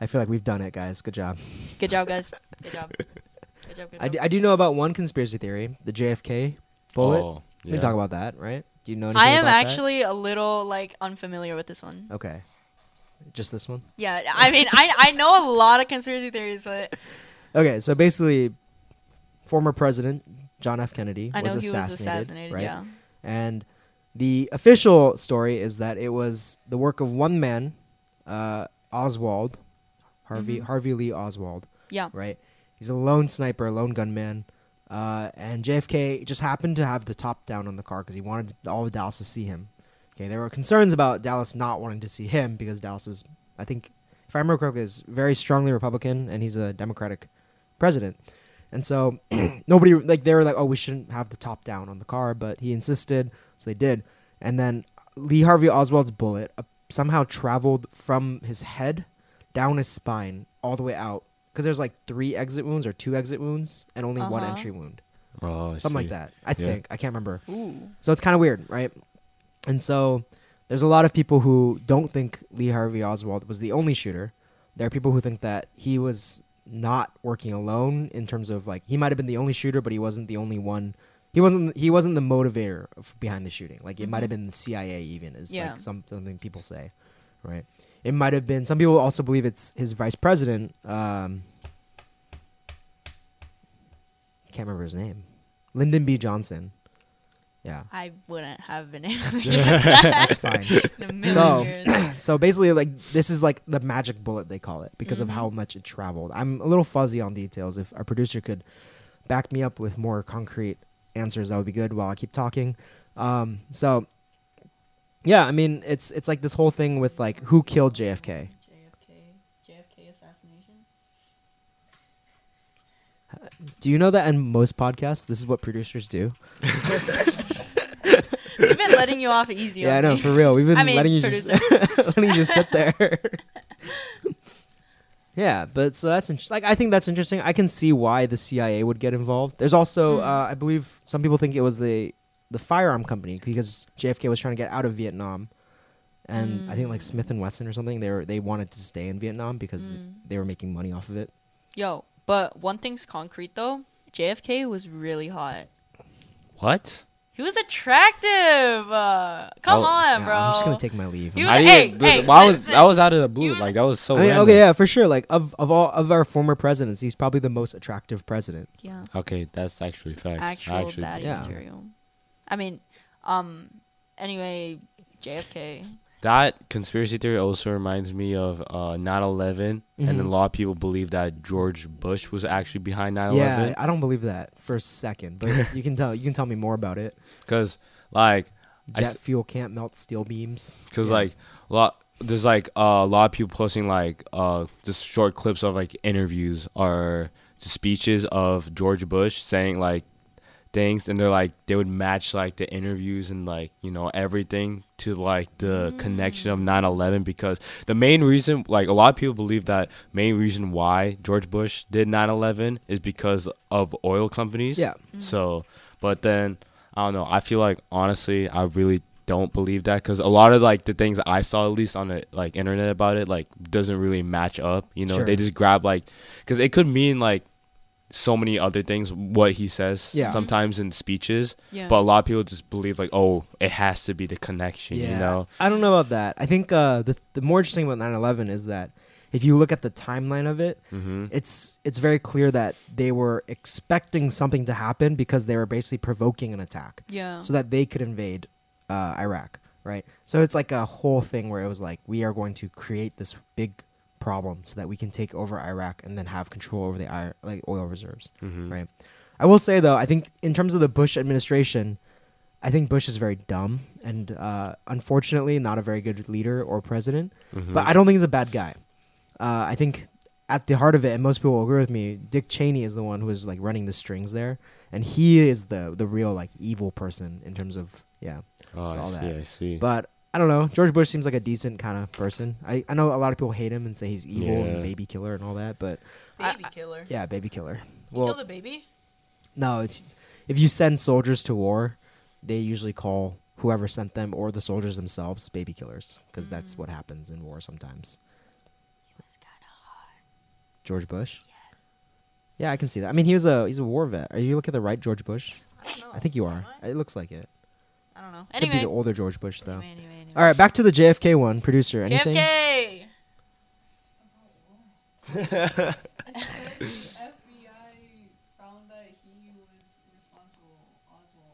I feel like we've done it, guys. Good job. Good job, guys. Good job. Good job. Good job. I, d I do know about one conspiracy theory, the J F K bullet. Oh, yeah. We can talk about that, right? Do you know anything I am about actually that? a little like unfamiliar with this one. Okay. Just this one? Yeah. I mean, I, I know a lot of conspiracy theories, but... Okay, so basically, former president John F. Kennedy was I know assassinated, he was assassinated, right? Yeah. And the official story is that it was the work of one man, uh, Oswald, Harvey mm-hmm. Harvey Lee Oswald. Yeah. Right? He's a lone sniper, a lone gunman. Uh, and J F K just happened to have the top down on the car because he wanted all of Dallas to see him. Okay, there were concerns about Dallas not wanting to see him because Dallas is, I think, if I remember correctly, is very strongly Republican, and he's a Democratic president. And so nobody, like, they were like, oh, we shouldn't have the top down on the car, but he insisted, so they did. And then Lee Harvey Oswald's bullet uh, somehow traveled from his head down his spine all the way out because there's like three exit wounds or two exit wounds and only uh-huh. one entry wound. Oh, I Something see. like that, I yeah. think. I can't remember. Ooh. So it's kind of weird, right? And so there's a lot of people who don't think Lee Harvey Oswald was the only shooter. There are people who think that he was not working alone in terms of like he might have been the only shooter, but he wasn't the only one. He wasn't he wasn't the motivator of, behind the shooting. Like it mm-hmm. might have been the C I A even is yeah. like some, something people say, right? It might have been. Some people also believe it's his vice president. Um, I can't remember his name. Lyndon B. Johnson. Yeah, I wouldn't have been able to guess that. That's fine. In a million so, years. So basically, like this is like the magic bullet they call it because mm-hmm. of how much it traveled. I'm a little fuzzy on details. If our producer could back me up with more concrete answers, that would be good. While I keep talking, um, so yeah, I mean, it's it's like this whole thing with like who killed J F K. J F K, J F K assassination. Uh, do you know that in most podcasts, this is what producers do? We've been letting you off easy. Yeah, I know, for real. We've been I mean, letting you producer. just letting you just sit there. Yeah, but so that's interesting. Like, I think that's interesting. I can see why the C I A would get involved. There's also, mm. uh, I believe, some people think it was the the firearm company because J F K was trying to get out of Vietnam, and mm. I think like Smith and Wesson or something. They were they wanted to stay in Vietnam because mm. they were making money off of it. Yo, but one thing's concrete though. J F K was really hot. What? He was attractive. Uh, come oh, on, yeah, bro. I'm just gonna take my leave. Was, I, hey, dude, hey, well, I was I was out of the blue. Like that was so. I mean, okay, yeah, for sure. Like of, of all of our former presidents, he's probably the most attractive president. Yeah. Okay, that's actually it's facts. Actual actually, daddy yeah. material. I mean, um. Anyway, J F K. That conspiracy theory also reminds me of uh, nine eleven, mm-hmm. and a lot of people believe that George Bush was actually behind nine eleven. Yeah, I don't believe that for a second, but you can tell you can tell me more about it. Because like jet st- fuel can't melt steel beams. Because yeah. like a lot, there's like uh, a lot of people posting like uh, just short clips of like interviews or speeches of George Bush saying like things, and they're like they would match like the interviews and like you know everything to like the mm. connection of nine eleven, because the main reason like a lot of people believe that main reason why George Bush did nine eleven is because of oil companies. Yeah. Mm. So, but then I don't know. I feel like honestly, I really don't believe that because a lot of like the things I saw at least on the like internet about it like doesn't really match up. You know, sure. They just grab like because it could mean like. So many other things what he says yeah. sometimes in speeches yeah. but a lot of people just believe like oh it has to be the connection yeah. you know I don't know about that. I think uh the, the more interesting about nine eleven is that if you look at the timeline of it mm-hmm. it's it's very clear that they were expecting something to happen because they were basically provoking an attack yeah so that they could invade uh Iraq, right? So it's like a whole thing where it was like we are going to create this big problem so that we can take over Iraq and then have control over the I- like oil reserves, mm-hmm. right? I will say, though, I think in terms of the Bush administration, I think Bush is very dumb and uh, unfortunately not a very good leader or president, mm-hmm. but I don't think he's a bad guy. Uh, I think at the heart of it, and most people will agree with me, Dick Cheney is the one who is like running the strings there, and he is the the real like evil person in terms of, yeah, oh, so all I see, that. I see. But I don't know. George Bush seems like a decent kind of person. I, I know a lot of people hate him and say he's evil yeah. and baby killer and all that, but baby I, killer. I, yeah, baby killer. He well, killed a baby? No, it's if you send soldiers to war, they usually call whoever sent them or the soldiers themselves baby killers because mm. that's what happens in war sometimes. He was kind of hot. George Bush? Yes. Yeah, I can see that. I mean, he was a he's a war vet. Are you looking at the right George Bush? I don't know. I think you are. What? It looks like it. I don't know. Anyway. Could be the older George Bush, though. Anyway, anyway, anyway. All right, back to the J F K one. Producer, anything? J F K! The F B I found that he was responsible, Oswald.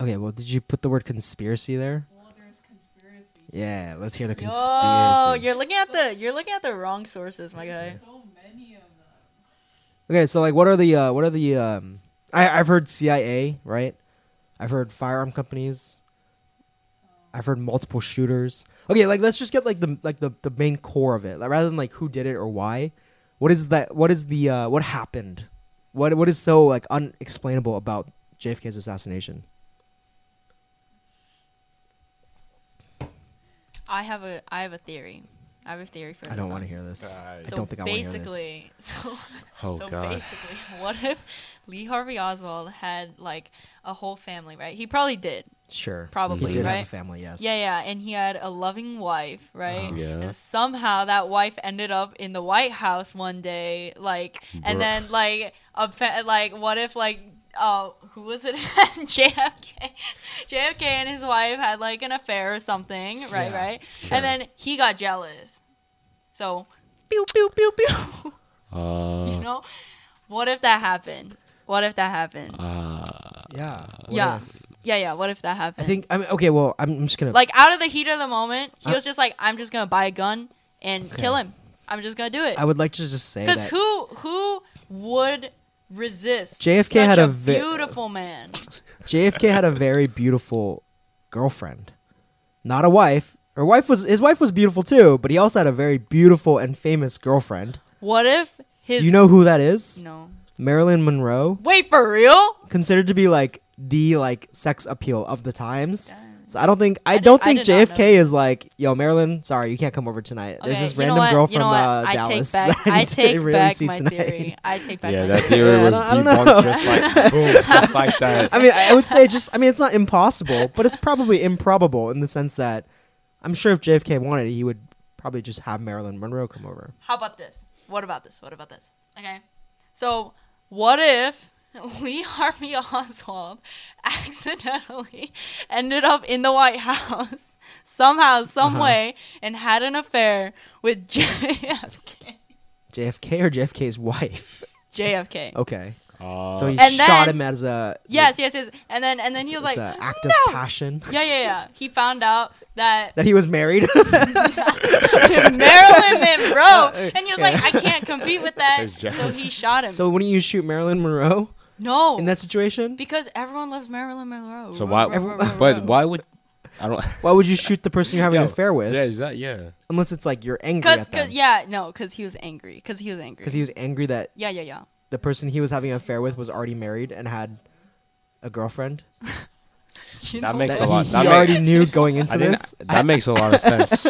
Okay, well, did you put the word conspiracy there? Well, there's conspiracy. Yeah, let's hear the conspiracy. Oh, you're looking at the you're looking at the wrong sources, my guy. There's so many of them. Okay, so like, what are the uh, what are the um? I I've heard C I A, right? I've heard firearm companies. I've heard multiple shooters. Okay, like let's just get like the like the, the main core of it, like, rather than like who did it or why. What is that? What is the uh, what happened? What what is so like unexplainable about J F K's assassination? I have a I have a theory. I have a theory for this. I don't want to hear this. I don't think I want to hear this. So, oh, so God. basically, what if Lee Harvey Oswald had like a whole family, right? He probably did. Sure. Probably, he did right? have a family, yes. Yeah, yeah. And he had a loving wife, right? Um, yeah. And somehow that wife ended up in the White House one day, like, and Bruh. then like, a fa- like, what if like, uh, who was it? J F K. J F K and his wife had like an affair or something, right? Yeah, right. Sure. And then he got jealous. So, pew pew pew pew. Uh, you know, what if that happened? What if that happened? Uh, yeah. Yeah. If? Yeah. Yeah. What if that happened? I think. I mean, okay. Well, I'm, I'm just gonna like out of the heat of the moment, he uh, was just like, I'm just gonna buy a gun and okay. kill him. I'm just gonna do it. I would like to just say because who who would resist J F K such had a, a vi- beautiful man. J F K had a very beautiful girlfriend, not a wife. Her wife was his wife was beautiful too, but he also had a very beautiful and famous girlfriend. What if his? Do you know who that is? No. Marilyn Monroe. Wait, for real? Considered to be like the like sex appeal of the times. Damn. So I don't think I, I did, don't think I J F K is like, yo, Marilyn, sorry, you can't come over tonight. Okay, There's this random girl from uh, I Dallas. Take back, that I, I take really back my tonight. theory. I take back. Yeah, my that theory was debunked just like boom, just like that. I mean, I would say just I mean, it's not impossible, but it's probably improbable in the sense that I'm sure if J F K wanted it, he would probably just have Marilyn Monroe come over. How about this? What about this? What about this? Okay. So what if Lee Harvey Oswald accidentally ended up in the White House somehow, some uh-huh. way, and had an affair with J F K? J F K or J F K's wife? J F K. Okay. Uh, so he and shot then, him as a yes, like, yes, yes, and then and then he was like, an act no. of passion. Yeah, yeah, yeah. He found out that that he was married yeah, to Marilyn Monroe, and he was yeah. like, I can't compete with that. So he shot him. So wouldn't you shoot Marilyn Monroe? No, in that situation, because everyone loves Marilyn Monroe. So why? Everyone, but why would I don't? Why would you shoot the person you're having yeah, an affair with? Yeah, is that yeah? Unless it's like you're angry. Cause, at them. Cause yeah, no, because he was angry. Because he was angry. Because he was angry that yeah, yeah, yeah. the person he was having an affair with was already married and had a girlfriend. you know, that makes that a lot. He, that he already knew going into this. That I, makes a lot of sense.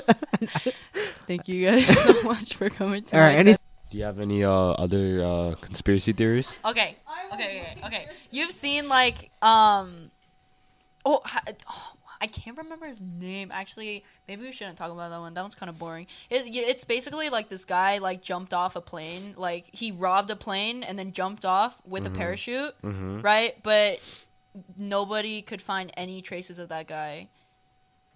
Thank you guys so much for coming. To All right. Any- Do you have any uh, other uh, conspiracy theories? Okay. Okay. Okay. Okay. You've seen like um, oh, oh, I can't remember his name. Actually, maybe we shouldn't talk about that one. That one's kind of boring. It, it's basically like this guy like jumped off a plane. Like he robbed a plane and then jumped off with mm-hmm. a parachute, mm-hmm. right? But nobody could find any traces of that guy.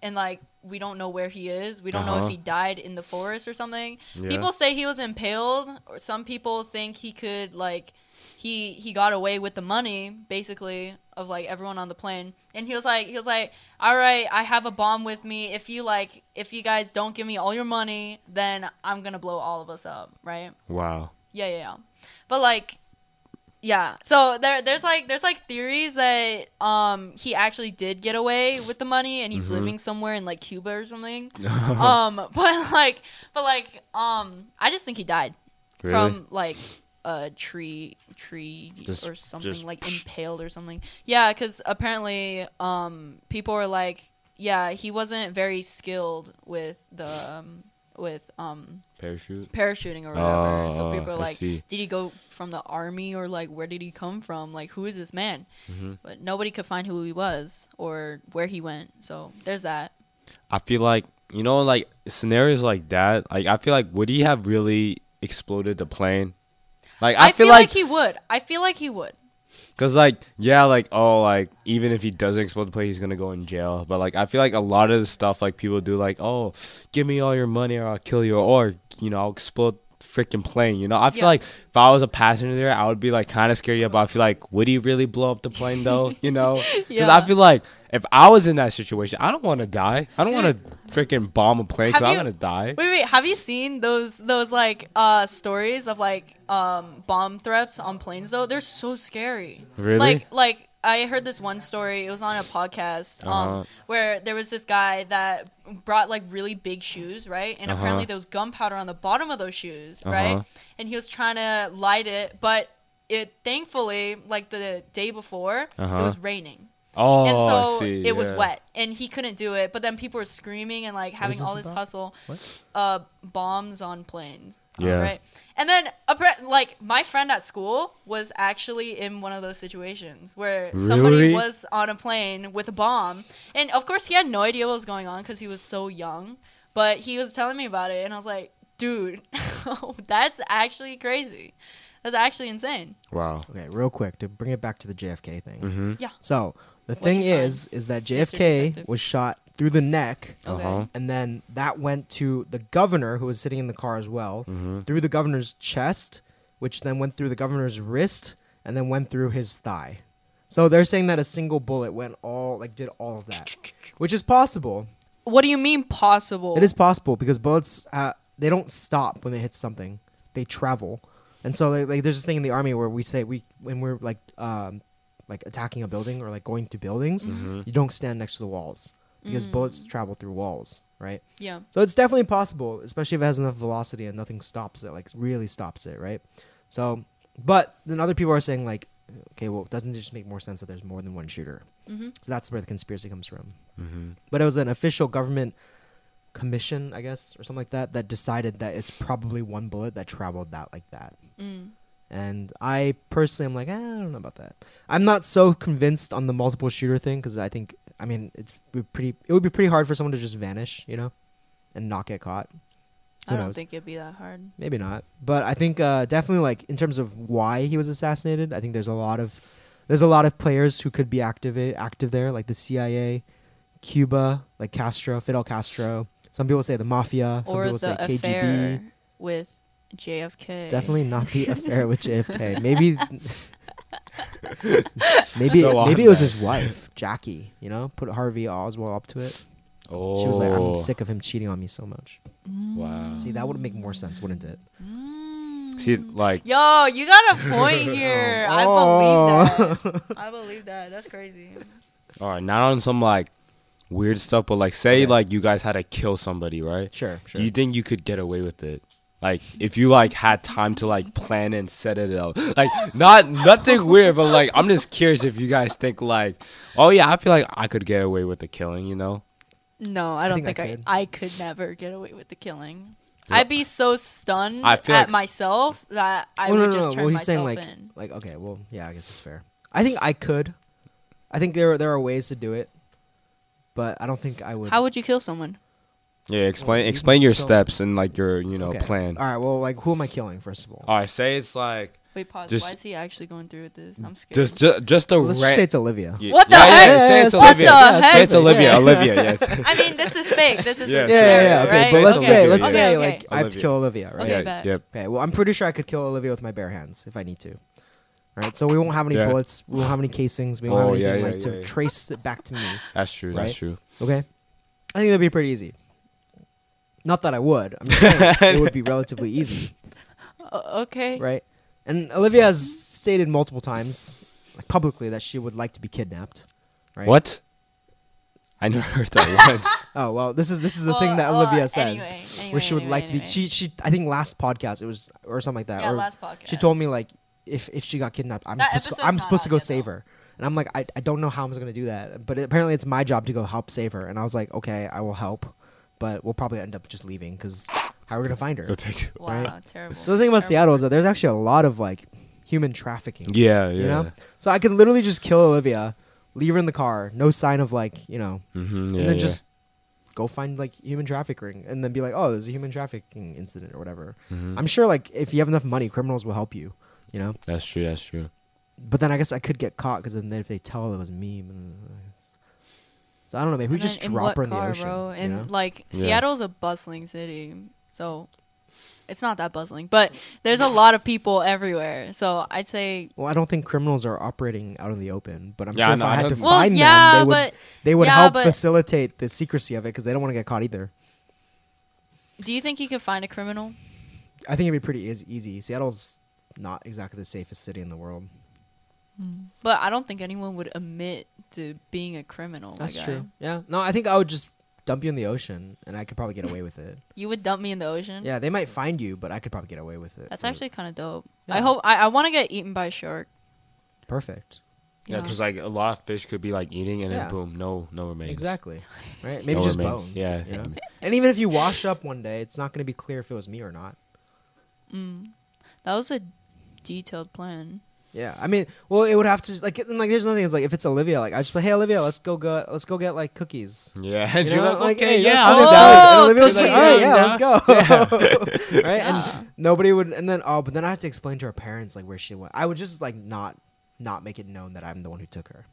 And like we don't know where he is. We don't uh-huh. know if he died in the forest or something. Yeah. People say he was impaled. Or some people think he could like he he got away with the money basically. Of like everyone on the plane, and he was like, he was like, all right, I have a bomb with me. If you like, if you guys don't give me all your money, then I'm gonna blow all of us up, right? Wow. Yeah, yeah, yeah. But like, yeah. So there, there's like, there's like theories that um he actually did get away with the money, and he's mm-hmm. living somewhere in like Cuba or something. um, but like, but like, um, I just think he died really? from like. A tree, tree just, or something like impaled or something. Yeah, because apparently, um, people were like, yeah, he wasn't very skilled with the um, with um parachute parachuting or whatever. Oh, so people are I like, see. Did he go from the army, or like where did he come from? Like, who is this man? Mm-hmm. But nobody could find who he was or where he went. So there's that. I feel like, you know, like scenarios like that. Like, I feel like, would he have really exploded the plane? Like, I, I feel, feel like, like he would. I feel like he would. Because, like, yeah, like, oh, like, even if he doesn't explode the plane, he's going to go in jail. But, like, I feel like a lot of the stuff, like, people do, like, oh, give me all your money or I'll kill you. Or, you know, I'll explode freaking plane, you know? I feel yeah. like if I was a passenger there, I would be, like, kind of scared. But I feel like, would he really blow up the plane, though? You know? Because yeah. I feel like if I was in that situation, I don't want to die. I don't want to freaking bomb a plane because I'm going to die. Wait, wait. Have you seen those, those like, uh, stories of, like, um bomb threats on planes, though? They're so scary. Really? Like, like I heard this one story. It was on a podcast um uh-huh. where there was this guy that brought, like, really big shoes, right? And uh-huh. apparently there was gunpowder on the bottom of those shoes, uh-huh. right? And he was trying to light it. But it, thankfully, like, the day before, uh-huh. it was raining. Oh, and so see, it yeah. was wet, and he couldn't do it. But then people were screaming and, like, having all this about? hustle, what? uh, bombs on planes. Yeah. All right. And then, like, my friend at school was actually in one of those situations where really? somebody was on a plane with a bomb, and of course he had no idea what was going on because he was so young. But he was telling me about it, and I was like, dude, that's actually crazy. That's actually insane. Wow. Okay, real quick to bring it back to the J F K thing. Mm-hmm. Yeah. So. The thing is, is that J F K was shot through the neck, okay. and then that went to the governor, who was sitting in the car as well, mm-hmm. through the governor's chest, which then went through the governor's wrist, and then went through his thigh. So they're saying that a single bullet went all, like, did all of that, which is possible. What do you mean possible? It is possible because bullets, uh, they don't stop when they hit something. They travel. And so, like, like there's this thing in the army where we say, we when we're, like... Um, like attacking a building or like going through buildings, mm-hmm. you don't stand next to the walls because mm-hmm. bullets travel through walls, right? Yeah. So it's definitely possible, especially if it has enough velocity and nothing stops it, like really stops it, right? So, but then other people are saying, like, okay, well, doesn't it just make more sense that there's more than one shooter? Mm-hmm. So that's where the conspiracy comes from. Mm-hmm. But it was an official government commission, I guess, or something like that, that decided that it's probably one bullet that traveled that like that. Mm. And I personally am like, eh, I don't know about that. I'm not so convinced on the multiple shooter thing because I think, I mean, it's pretty. It would be pretty hard for someone to just vanish, you know, and not get caught. Who I don't knows? think it'd be that hard. Maybe not. But I think uh, definitely, like, in terms of why he was assassinated, I think there's a lot of there's a lot of players who could be active active there, like the C I A, Cuba, like Castro, Fidel Castro. Some people say the mafia. Some or people the say K G B. Affair with. J F K. Definitely not the affair with J F K. Maybe maybe so maybe it was his wife, Jackie, you know, put Harvey Oswald up to it. Oh. She was like, I'm sick of him cheating on me so much. Mm. Wow. See, that would make more sense, wouldn't it? Mm. She like Yo, you got a point here. oh. I believe that. I believe that. That's crazy. All right, not on some like weird stuff, but like say yeah. like you guys had to kill somebody, right? Sure, sure. Do you think you could get away with it? Like, if you, like, had time to, like, plan and set it up. Like, not nothing weird, but, like, I'm just curious if you guys think, like, oh, yeah, I feel like I could get away with the killing, you know? No, I don't I think, think I, I, could. I could never get away with the killing. Yeah. I'd be so stunned at like myself that I well, would no, no, just no, turn well, myself saying, like, in. Like, okay, well, yeah, I guess it's fair. I think I could. I think there, there are ways to do it, but I don't think I would. How would you kill someone? Yeah, explain well, explain your steps and, like, your, you know, okay. plan. All right, well, like, who am I killing, first of all? All right, say it's, like... Wait, pause. Just, Why is he actually going through with this? I'm scared. Just, just, just a... Well, let's ra- just say it's Olivia. Yeah. What the yeah, heck? Yeah, yeah, say it's what Olivia. The heck? Say it's Olivia. Yeah. Olivia, yes. I mean, this is fake. This is yeah. a scenario, yeah, yeah, okay, right? So let's okay. say, let's okay, say okay. like, Olivia. I have to kill Olivia, right? Okay, yeah, yep. Okay, well, I'm pretty sure I could kill Olivia with my bare hands if I need to. Right, so we won't have any yeah. bullets. We won't have any casings. We won't oh, have anything, yeah, like, to trace it back to me. That's true. That's true. Okay. I think that'd be pretty easy. Not that I would. I'm just saying it would be relatively easy. Uh, okay. Right? And Olivia has stated multiple times, like, publicly, that she would like to be kidnapped. Right? What? I never heard that once. Oh, well, this is this is the well, thing that well, Olivia says. Anyway, anyway, where she would anyway, like anyway. to be she she I think last podcast it was or something like that. Yeah, or last podcast. She told me, like, if if she got kidnapped, I'm that supposed to go, I'm supposed to go save though. her. And I'm like, I, I don't know how I'm going to do that. But it, apparently it's my job to go help save her. And I was like, okay, I will help. But we'll probably end up just leaving because how are we going to find her? Take wow, right? Terrible. So the thing about terrible. Seattle is that there's actually a lot of like human trafficking. Yeah, yeah. You know? So I could literally just kill Olivia, leave her in the car, no sign of like, you know, mm-hmm, yeah, and then yeah. just go find like human trafficking and then be like, oh, there's a human trafficking incident or whatever. Mm-hmm. I'm sure like if you have enough money, criminals will help you, you know? That's true, that's true. But then I guess I could get caught because then if they tell it was me. So I don't know. Maybe and we just drop her in the ocean. Bro? And you know? Like yeah. Seattle's a bustling city. So it's not that bustling. But there's a lot of people everywhere. So I'd say. Well, I don't think criminals are operating out in the open. But I'm yeah, sure no, if I, I had to well, find yeah, them, they would, but, they would yeah, help facilitate the secrecy of it because they don't want to get caught either. Do you think you could find a criminal? I think it'd be pretty is- easy. Seattle's not exactly the safest city in the world. But I don't think anyone would admit to being a criminal. That's true. Yeah. No, I think I would just dump you in the ocean and I could probably get away with it. You would dump me in the ocean? Yeah, they might find you, but I could probably get away with it. That's actually kind of dope. Yeah. I hope I, I want to get eaten by a shark. Perfect. Yeah, because like a lot of fish could be like eating and yeah. then boom, no no remains. Exactly. Right? Maybe no just remains. Bones. Yeah. You know? And even if you wash up one day, it's not going to be clear if it was me or not. Mm. That was a detailed plan. Yeah, I mean, well, it would have to like, and, like. There's nothing. It's like if it's Olivia, like I just play, hey Olivia, let's go go, let's go get like cookies. Yeah, and you you're like, like, okay, hey, yeah, oh, and Olivia's like, all right, yeah, let's go, yeah. right? Yeah. And nobody would, and then oh, but then I had to explain to her parents like where she went. I would just like not, not make it known that I'm the one who took her.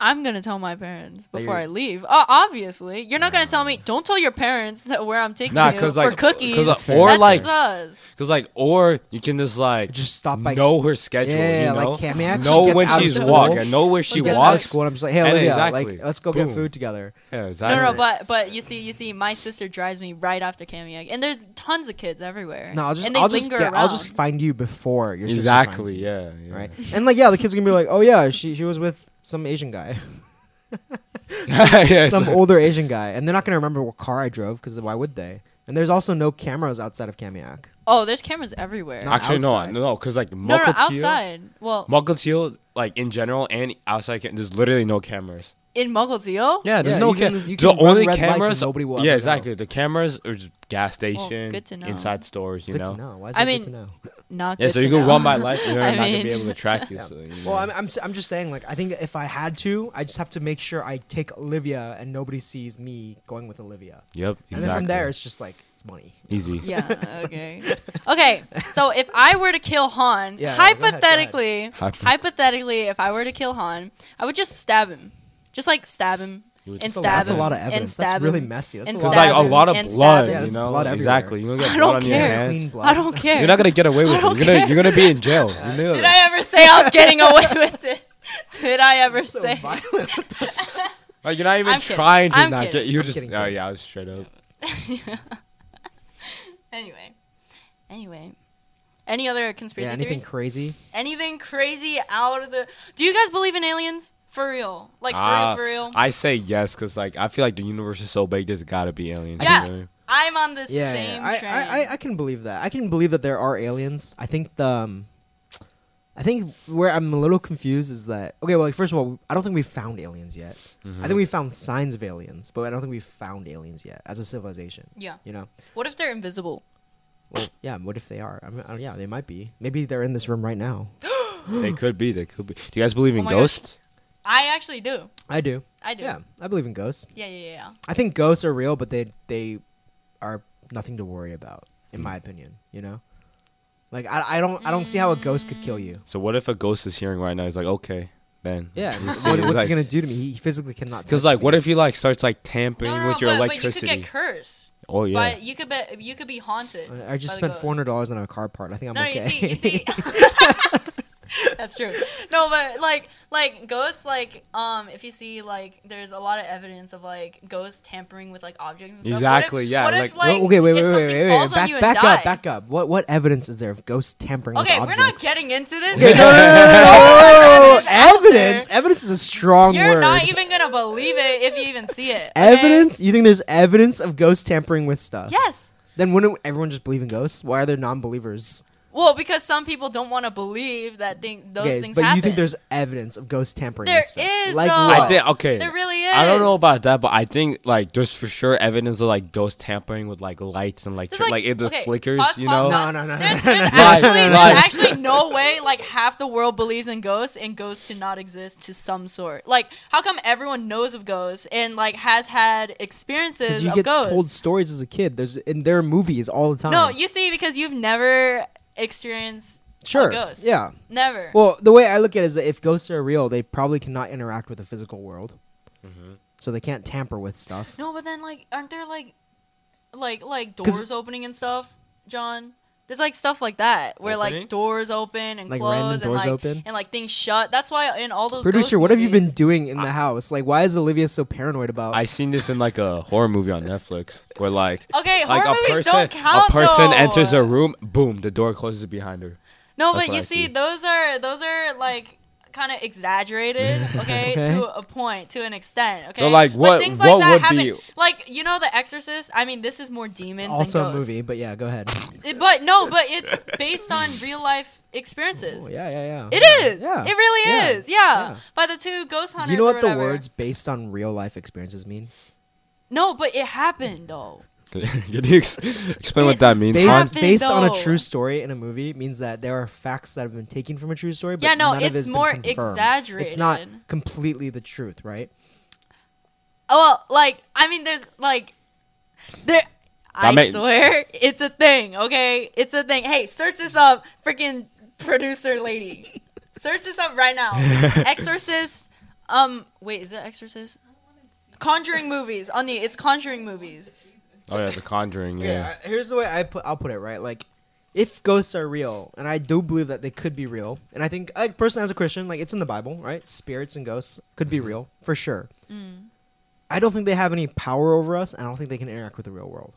I'm gonna tell my parents before I leave. Oh, obviously, you're not gonna tell me. Don't tell your parents that where I'm taking nah, you like, for cookies. Cause, like, or That's like, sus. Cause like, or you can just like just stop by know her schedule. Yeah, yeah, you know, like, can I mean, know when she's walking, know where she walks. Out of school, and I'm just like, hey, Olivia, exactly. like, let's go Boom. get food together. Yeah, exactly. No, no, but but you see, you see, my sister drives me right after Kamiak, and there's tons of kids everywhere. No, I'll just, and they I'll just, get, I'll just find you before your exactly, sister finds you. Yeah, yeah, right. And like, yeah, the kids are gonna be like, oh yeah, she she was with. Some Asian guy. some some older Asian guy. And they're not going to remember what car I drove because why would they? And there's also no cameras outside of Kamiak. Oh, there's cameras everywhere. Not Actually, outside. no. No, because like no, no, outside. Well, Mukilteo, like in general and outside, there's literally no cameras. In Mukilteo? Yeah, there's yeah, no cameras. The can only cameras. Nobody will yeah, exactly. Know. The cameras are just gas station, well, inside stores, you good know. Good to know. Why is I it mean, good to know? Not yeah, so you can know. run my life and you're not going to be able to track you. Yeah. So, you know. Well, I'm, I'm I'm just saying, like, I think if I had to, I just have to make sure I take Olivia and nobody sees me going with Olivia. Yep, exactly. And then from there, it's just like, it's money. Easy. Yeah, okay. Okay, so if I were to kill Han, yeah, hypothetically, yeah, go ahead, go ahead. hypothetically, if I were to kill Han, I would just stab him. Just, like, stab him. And stab that's him. That's a lot of evidence. That's really messy. That's a lot, like, a lot of blood, yeah, you know? Blood exactly. You're gonna get I blood don't on care. Your hands. Blood. I don't care. You're not going to get away with it. You're going you're gonna to be in jail. You know? Did I ever say I was getting away with it? Did I ever so say? Like, you're not even I'm trying kidding. to I'm not get. You're I'm just. Kidding. Oh, yeah, I was straight up. yeah. Anyway. Anyway. Any other conspiracy yeah, anything theories? Anything crazy? Anything crazy out of the. Do you guys believe in aliens? For real. Like, for uh, real, for real. I say yes, because, like, I feel like the universe is so big, there's got to be aliens. Yeah, really. I'm on the yeah, same yeah. train. I, I, I can believe that. I can believe that there are aliens. I think the... Um, I think where I'm a little confused is that... Okay, well, like, first of all, I don't think we've found aliens yet. Mm-hmm. I think we've found signs of aliens, but I don't think we've found aliens yet as a civilization. Yeah. You know? What if they're invisible? Well, yeah, what if they are? I mean, I yeah, they might be. Maybe they're in this room right now. They could be. They could be. Do you guys believe in oh ghosts? Gosh. I actually do. I do. I do. Yeah, I believe in ghosts. Yeah, yeah, yeah. I think ghosts are real, but they they are nothing to worry about, in mm. my opinion. You know, like I I don't I don't mm. see how a ghost could kill you. So what if a ghost is hearing right now? He's like, okay, then yeah. What, what's like, he gonna do to me? He physically cannot. Because like, me. what if he like starts like tampering no, no, no, with your but, electricity? But you could get cursed. Oh yeah. But you could be you could be haunted. I just spent four hundred dollars on a car part. I think I'm no, okay. No, you see, you see. That's true. No, but like, like ghosts, like, um, if you see, like, there's a lot of evidence of like ghosts tampering with like objects and stuff. Exactly. What if, yeah. What like, if, like, okay, wait, wait, wait, wait, wait. Back, back up, die? back up. What, what evidence is there of ghosts tampering? Okay, with we're objects? not getting into this. Okay, no, no, no, no, no. Evidence. Evidence is a strong You're word. You're not even gonna believe it if you even see it. Okay? Evidence? You think there's evidence of ghosts tampering with stuff? Yes. Then wouldn't everyone just believe in ghosts? Why are there non-believers? Well, because some people don't want to believe that thing, those yes, things but happen. But you think there's evidence of ghost tampering? There is, like, though. I think, okay. There really is. I don't know about that, but I think, like, there's for sure evidence of, like, ghost tampering with, like, lights and, like, like, like it just okay, flickers, pause, you know? Pause, pause. No, no, no. There's, there's, actually, there's actually no way, like, half the world believes in ghosts and ghosts do not exist to some sort. Like, how come everyone knows of ghosts and, like, has had experiences of ghosts? You get told stories as a kid. There's, and there are movies all the time. No, you see, because you've never... experience sure ghosts. Yeah, never. Well, the way I look at it is that if ghosts are real, they probably cannot interact with the physical world, mm-hmm. so they can't tamper with stuff. No, but then, like, aren't there like like like doors opening and stuff, John? There's like stuff like that where opening? like doors open and like close and like open. and like things shut. That's why in all those producer, what movies, have you been doing in I, the house? Like, why is Olivia so paranoid about? I seen this in like a horror movie on Netflix where like okay, like horror a movies person don't count, a person though. enters a room, boom, the door closes behind her. No, That's but you see, see, those are those are like kind of exaggerated, okay, okay, to a point, to an extent, okay. So like what, things like what that would happen. be like you know, The Exorcist. I mean, this is more demons. It's also and ghosts. a movie, but yeah, go ahead. But no, but it's based on real life experiences. Ooh, yeah, yeah, yeah. It yeah. is. Yeah. It really yeah. is. Yeah. yeah. By the two ghost hunters. Do you know what the words "based on real life experiences" means? No, but it happened though. Can you ex explain it what that means? Based, happened, based on a true story in a movie means that there are facts that have been taken from a true story, but yeah, no, none it's of it's more been exaggerated. It's not completely the truth, right? Oh, well, like I mean, there's like there. I, I swear, it's a thing. Okay, it's a thing. Hey, search this up, freaking producer lady. Search this up right now. Exorcist. Um, wait, is it Exorcist? Conjuring movies on the. It's Conjuring movies. Oh yeah, The Conjuring. Yeah. yeah. Here's the way I put. I'll put it right. Like, if ghosts are real, and I do believe that they could be real, and I think, like, personally as a Christian, like, it's in the Bible, right? Spirits and ghosts could be real for sure. Mm. I don't think they have any power over us, and I don't think they can interact with the real world.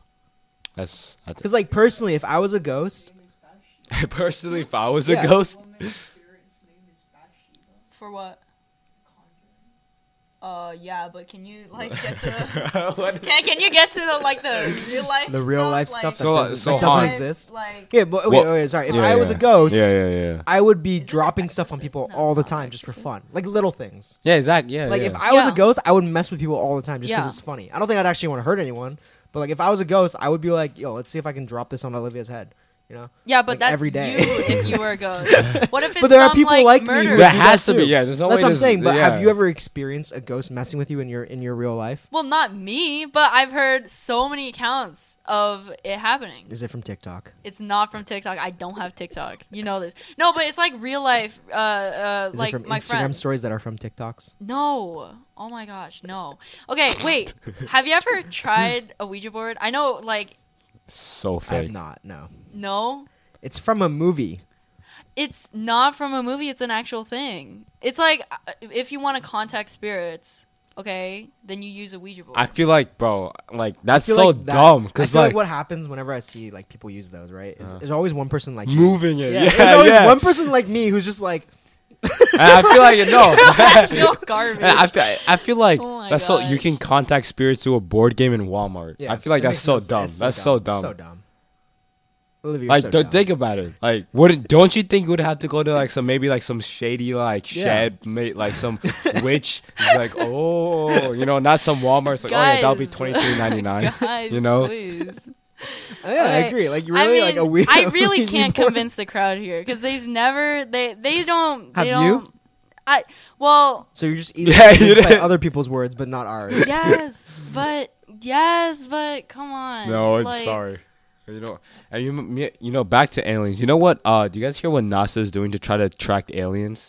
That's because, like, personally, if I was a ghost, personally, if I was yeah. a ghost, for what? Uh yeah, but can you like get to the, can can you get to the like the real life the real stuff? life stuff like, so, that doesn't, so that doesn't exist? Like, yeah, but okay, well, okay sorry. If yeah, I was yeah. a ghost, yeah, yeah, yeah. I would be Isn't dropping stuff on people no, all the time just for fun, like little things. Yeah, exactly. Yeah, like yeah. if I was yeah. a ghost, I would mess with people all the time just because yeah. it's funny. I don't think I'd actually want to hurt anyone, but like if I was a ghost, I would be like, yo, let's see if I can drop this on Olivia's head. You know? Yeah, but like that's every day. you if you were a ghost. What if it's but there some, are people like, like murder? There has to be. Yeah, there's no that's way. That's what I'm saying. But yeah. have you ever experienced a ghost messing with you in your in your real life? Well, not me, but I've heard so many accounts of it happening. Is it from TikTok? It's not from TikTok. I don't have TikTok. You know this. No, but it's like real life. Uh, uh, Is like it from my Instagram friend. stories that are from TikToks? No. Oh my gosh, no. Okay, wait. Have you ever tried a Ouija board? I know, like. So fake. I have not. No. No. It's from a movie. It's not from a movie. It's an actual thing. It's like if you want to contact spirits, okay, then you use a Ouija board. I feel like, bro, like that's so like that, dumb. Because like, like what happens whenever I see like people use those, right? Is, uh, there's always one person like moving it. Yeah, yeah, there's always yeah. one person like me who's just like. I feel like you know. I feel I feel like oh that's gosh. so you can contact spirits through a board game in Walmart. Yeah, I feel like that's so dumb. That's so dumb. So dumb. Olivia, like, so don't dumb. think about it. Like, wouldn't don't you think you would have to go to like some maybe like some shady like yeah. shed, mate, like some witch? Like, oh, you know, not some Walmart's like, guys, oh yeah, that'll be twenty three ninety nine. Guys, you know. Please. Yeah, right. I agree. Like you really I mean, like a weird. I really can't board. convince the crowd here because they've never they they don't have they don't, you. I well. So you're just easily yeah, you by other people's words, but not ours. Yes, but yes, but come on. No, I'm like, sorry. You know, and you you know back to aliens. You know what? Uh, do you guys hear what NASA is doing to try to attract aliens?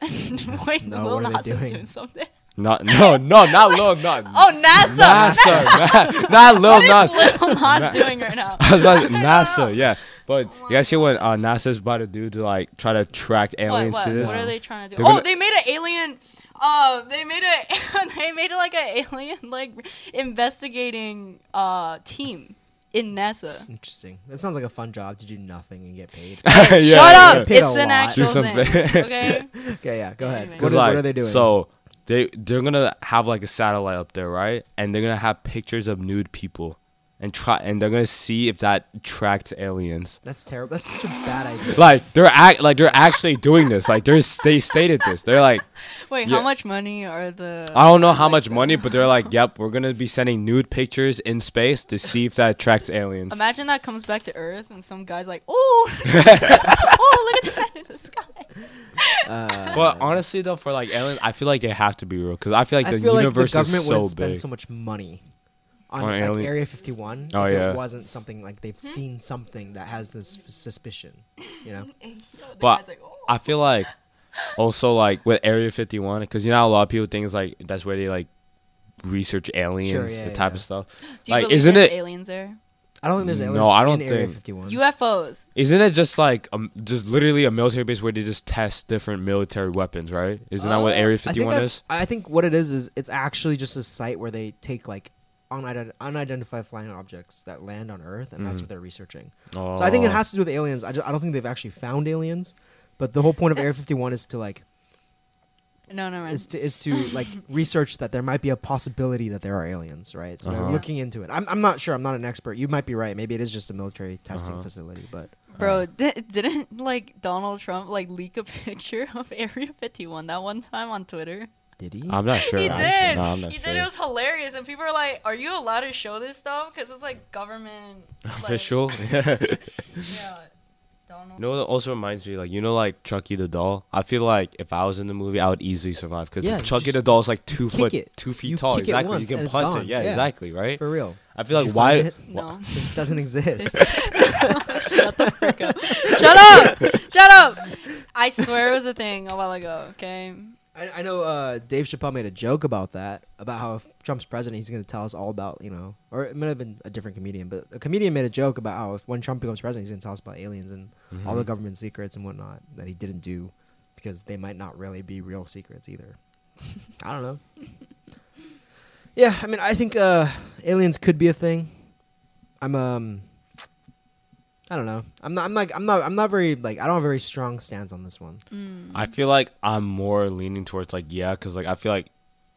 Wait, no, Lil Nas is doing something. Not no no not Lil Nas. Oh NASA. NASA. NASA not Lil Nas. What is Lil Nas doing right now? I was about to, NASA, yeah. But oh you guys hear what uh, NASA is about to do to like try to attract aliens what, what? to this? What are they trying to do? They're oh, they made an alien. Uh, they made a they made a, like an alien like investigating uh team. In NASA. Interesting. That sounds like a fun job to do nothing and get paid. Hey, yeah, shut up! Yeah. It's an actual thing. Okay. Okay. Yeah. Go ahead. What, like, what are they doing? So they they're gonna have like a satellite up there, right? And they're gonna have pictures of nude people. and try, and they're gonna see if that attracts aliens. That's terrible. That's such a bad idea. Like they're act, like they're actually doing this. Like they're they stated this. They're like, wait, yeah. how much money are the? I don't know how like much the... money, but they're like, yep, we're gonna be sending nude pictures in space to see if that attracts aliens. Imagine that comes back to Earth and some guy's like, oh, oh, look at that in the sky. Uh, but honestly, though, for like aliens, I feel like they have to be real because I feel like I the feel universe like the is so big. Government would spend so much money on, on like Area fifty-one, oh, if yeah. it wasn't something like they've seen something that has this suspicion, you know? But like, oh. I feel like also like with Area fifty-one, because you know how a lot of people think it's like that's where they like research aliens, sure, yeah, the type yeah. of stuff. Do you like, believe isn't there's it, aliens there? I don't think there's aliens. No, I don't in think Area fifty-one. U F Os. Isn't it just like um, just literally a military base where they just test different military weapons, right? Isn't uh, that what Area fifty-one I is? I think what it is is it's actually just a site where they take like Unident- unidentified flying objects that land on Earth, and mm. that's what they're researching. Oh. So I think it has to do with aliens. I, just, I don't think they've actually found aliens, but the whole point of Area fifty-one is to like, no, no, is to is to like research that there might be a possibility that there are aliens, right? So uh-huh. they're looking into it. I'm I'm not sure. I'm not an expert. You might be right. Maybe it is just a military testing uh-huh. facility, but. Bro, d- didn't like Donald Trump like leak a picture of Area fifty-one that one time on Twitter? Did he? I'm not sure. He did. No, I'm not he sure. did. It was hilarious, and people are like, "Are you allowed to show this stuff? Because it's like government official." Like, yeah. Donald. You know, it also reminds me, like you know, like Chucky the doll. I feel like if I was in the movie, I would easily survive because yeah, Chucky the doll is like two foot, it. two feet you tall. Kick exactly. It once you can and punt it's gone. it. Yeah, yeah, exactly. Right. For real. I feel Did like why? It? No, it doesn't exist. Shut the frick up! Shut up! Shut up! I swear it was a thing a while ago. Okay. I know uh, Dave Chappelle made a joke about that, about how if Trump's president, he's going to tell us all about, you know, or it might have been a different comedian, but a comedian made a joke about how if when Trump becomes president, he's going to tell us about aliens and mm-hmm. all the government secrets and whatnot that he didn't do because they might not really be real secrets either. I don't know. Yeah, I mean, I think uh, aliens could be a thing. I'm um, I don't know. I'm not. I'm like. I'm not. I'm not very like. I don't have a very strong stance on this one. Mm. I feel like I'm more leaning towards like yeah, because like I feel like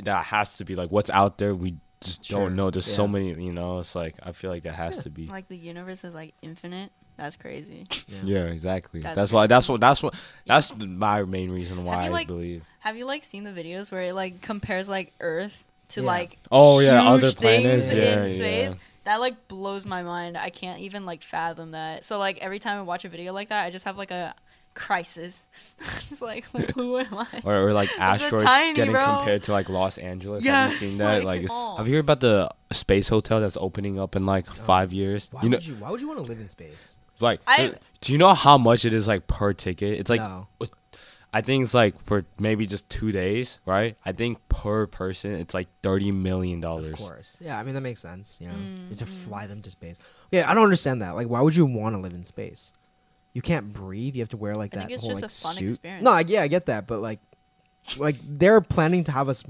that has to be like what's out there. We just sure. don't know. There's yeah. so many. You know, it's like I feel like that has yeah. to be like the universe is like infinite. That's crazy. Yeah, yeah exactly. That's, that's why. That's what. That's what. That's yeah. my main reason why I like, believe. Have you like seen the videos where it like compares like Earth to yeah. like oh huge yeah other planets yeah, in yeah. space? That, like, blows my mind. I can't even, like, fathom that. So, like, every time I watch a video like that, I just have, like, a crisis. I'm just like, like, who am I? or, or, like, asteroids tiny, getting bro. compared to, like, Los Angeles. Yeah, have you seen that? Like, like have you heard about the space hotel that's opening up in, like, oh. five years? Why, you know, would you, why would you want to live in space? Like, I, do you know how much it is, like, per ticket? It's, like, no. I think it's, like, for maybe just two days, right? I think per person, it's, like, thirty million dollars. Of course. Yeah, I mean, that makes sense, you know, mm-hmm. to fly them to space. Yeah, I don't understand that. Like, why would you want to live in space? You can't breathe. You have to wear, like, I that whole, like, suit. I think it's just like, a fun suit. experience. No, like, yeah, I get that. But, like, like they're planning to have us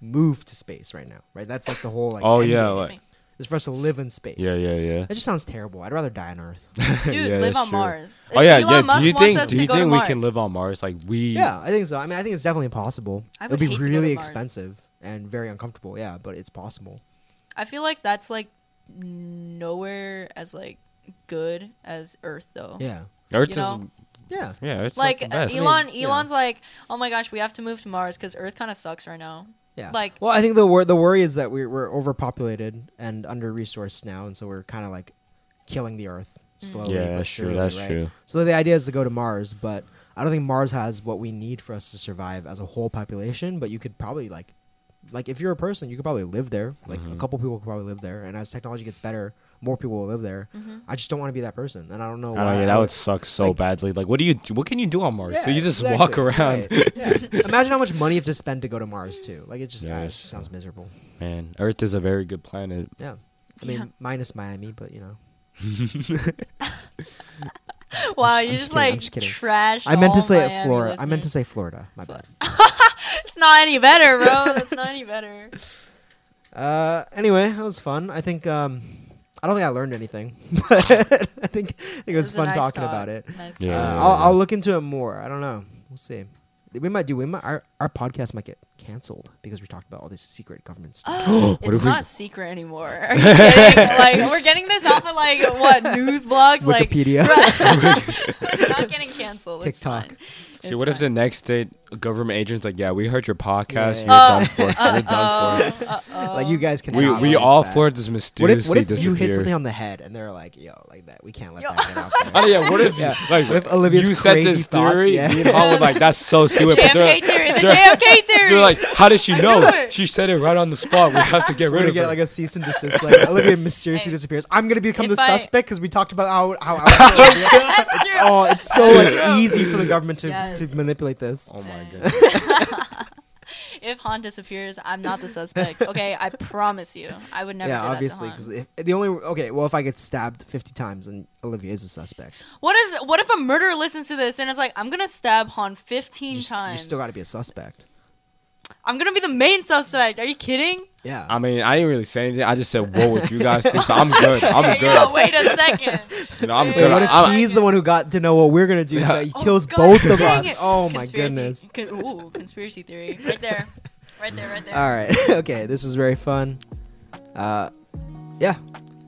move to space right now, right? That's, like, the whole, like, oh, yeah, like, it's for us to live in space. Yeah, yeah, yeah. That just sounds terrible. I'd rather die on Earth. Dude, yeah, live on true. Mars. Oh, yeah, Elon yeah. Musk do you think, do you think we Mars. can live on Mars? Like, we... Yeah, I think so. I mean, I think it's definitely possible. It would be really expensive and very uncomfortable, yeah, but it's possible. I feel like that's, like, nowhere as, like, good as Earth, though. Yeah. Earth you is... Know? Yeah. Yeah, it's like, like Elon, I mean, Elon's yeah. like, oh, my gosh, we have to move to Mars because Earth kind of sucks right now. Yeah. Like, well, I think the wor- the worry is that we're, we're overpopulated and under-resourced now, and so we're kind of, like, killing the Earth slowly. Yeah, that's true, that's right? true. So the idea is to go to Mars, but I don't think Mars has what we need for us to survive as a whole population, but you could probably, like, like if you're a person, you could probably live there. Like, mm-hmm. a couple people could probably live there, and as technology gets better, more people will live there. Mm-hmm. I just don't want to be that person, and I don't know why. Oh, yeah, that would suck so like, badly. Like, what do you? What can you do on Mars? Yeah, so you just exactly, walk around. Right. Yeah. Imagine how much money you have to spend to go to Mars, too. Like, it just, yes. uh, it just sounds miserable. Man, Earth is a very good planet. Yeah. I mean, yeah. minus Miami, but, you know. Wow, I'm, you're I'm just, just like just trash. I meant to say Miami Florida. Listeners. I meant to say Florida. My bad. It's not any better, bro. That's not any better. Uh, Anyway, that was fun. I think... um. I don't think I learned anything, but I think it was, was fun nice talking talk. about it. Nice yeah, talk. Uh, I'll, I'll look into it more. I don't know. We'll see. We might do. We might our, our podcast might get canceled because we talked about all this secret government stuff. Oh, it's not we... secret anymore. Are you kidding? Like, we're getting this off of like what, news blogs, Wikipedia. Like, we're not getting canceled. TikTok. It's fine. See, it's what fine. If the next day government agents like, yeah, we heard your podcast. Yeah, yeah, yeah. You're uh, done for. Uh, You're done for. Uh, uh, like you guys can. We we all that. Floored this mysteriously. What if, what if you hit something on the head and they're like, yo, like that? We can't let yo. that get out there. Oh yeah, what if yeah. like what if Olivia's you said this thoughts, theory? Yeah. Me and Paul were like, that's so stupid. The J F K theory. The J F K theory. They're like, how did she know? She said it right on the spot. We have to get rid of her. We're gonna get like a cease and desist. Like Olivia mysteriously disappears. I'm gonna become the suspect because we talked about how how. It's all. It's so like easy for the government to. To manipulate this. Oh my goodness. If Han disappears, I'm not the suspect. Okay, I promise you. I would never yeah, do that obviously, to Han. Yeah, obviously. The only okay, well, if I get stabbed fifty times, then Olivia is a suspect. What if what if a murderer listens to this and is like, I'm gonna stab Han fifteen you, times? You still gotta be a suspect. I'm gonna be the main suspect. Are you kidding? Yeah. I mean, I didn't really say anything. I just said, "What would you guys think?" So I'm good. I'm good. Yo, wait a second. You know, I'm wait, good. What if I'm, he's I'm, the one who got to know what we're gonna do? Yeah. So that he oh kills God, both of us. It. Oh conspiracy. My goodness. Con- ooh, conspiracy theory, right there, right there, right there. All right. Okay. This was very fun. Uh, yeah,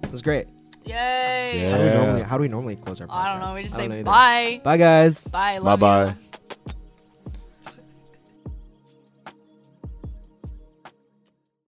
it was great. Yay. Yeah. How do we normally, how do we normally close our podcast? I don't know. We just I say bye. Either. Bye, guys. Bye. Bye. Bye.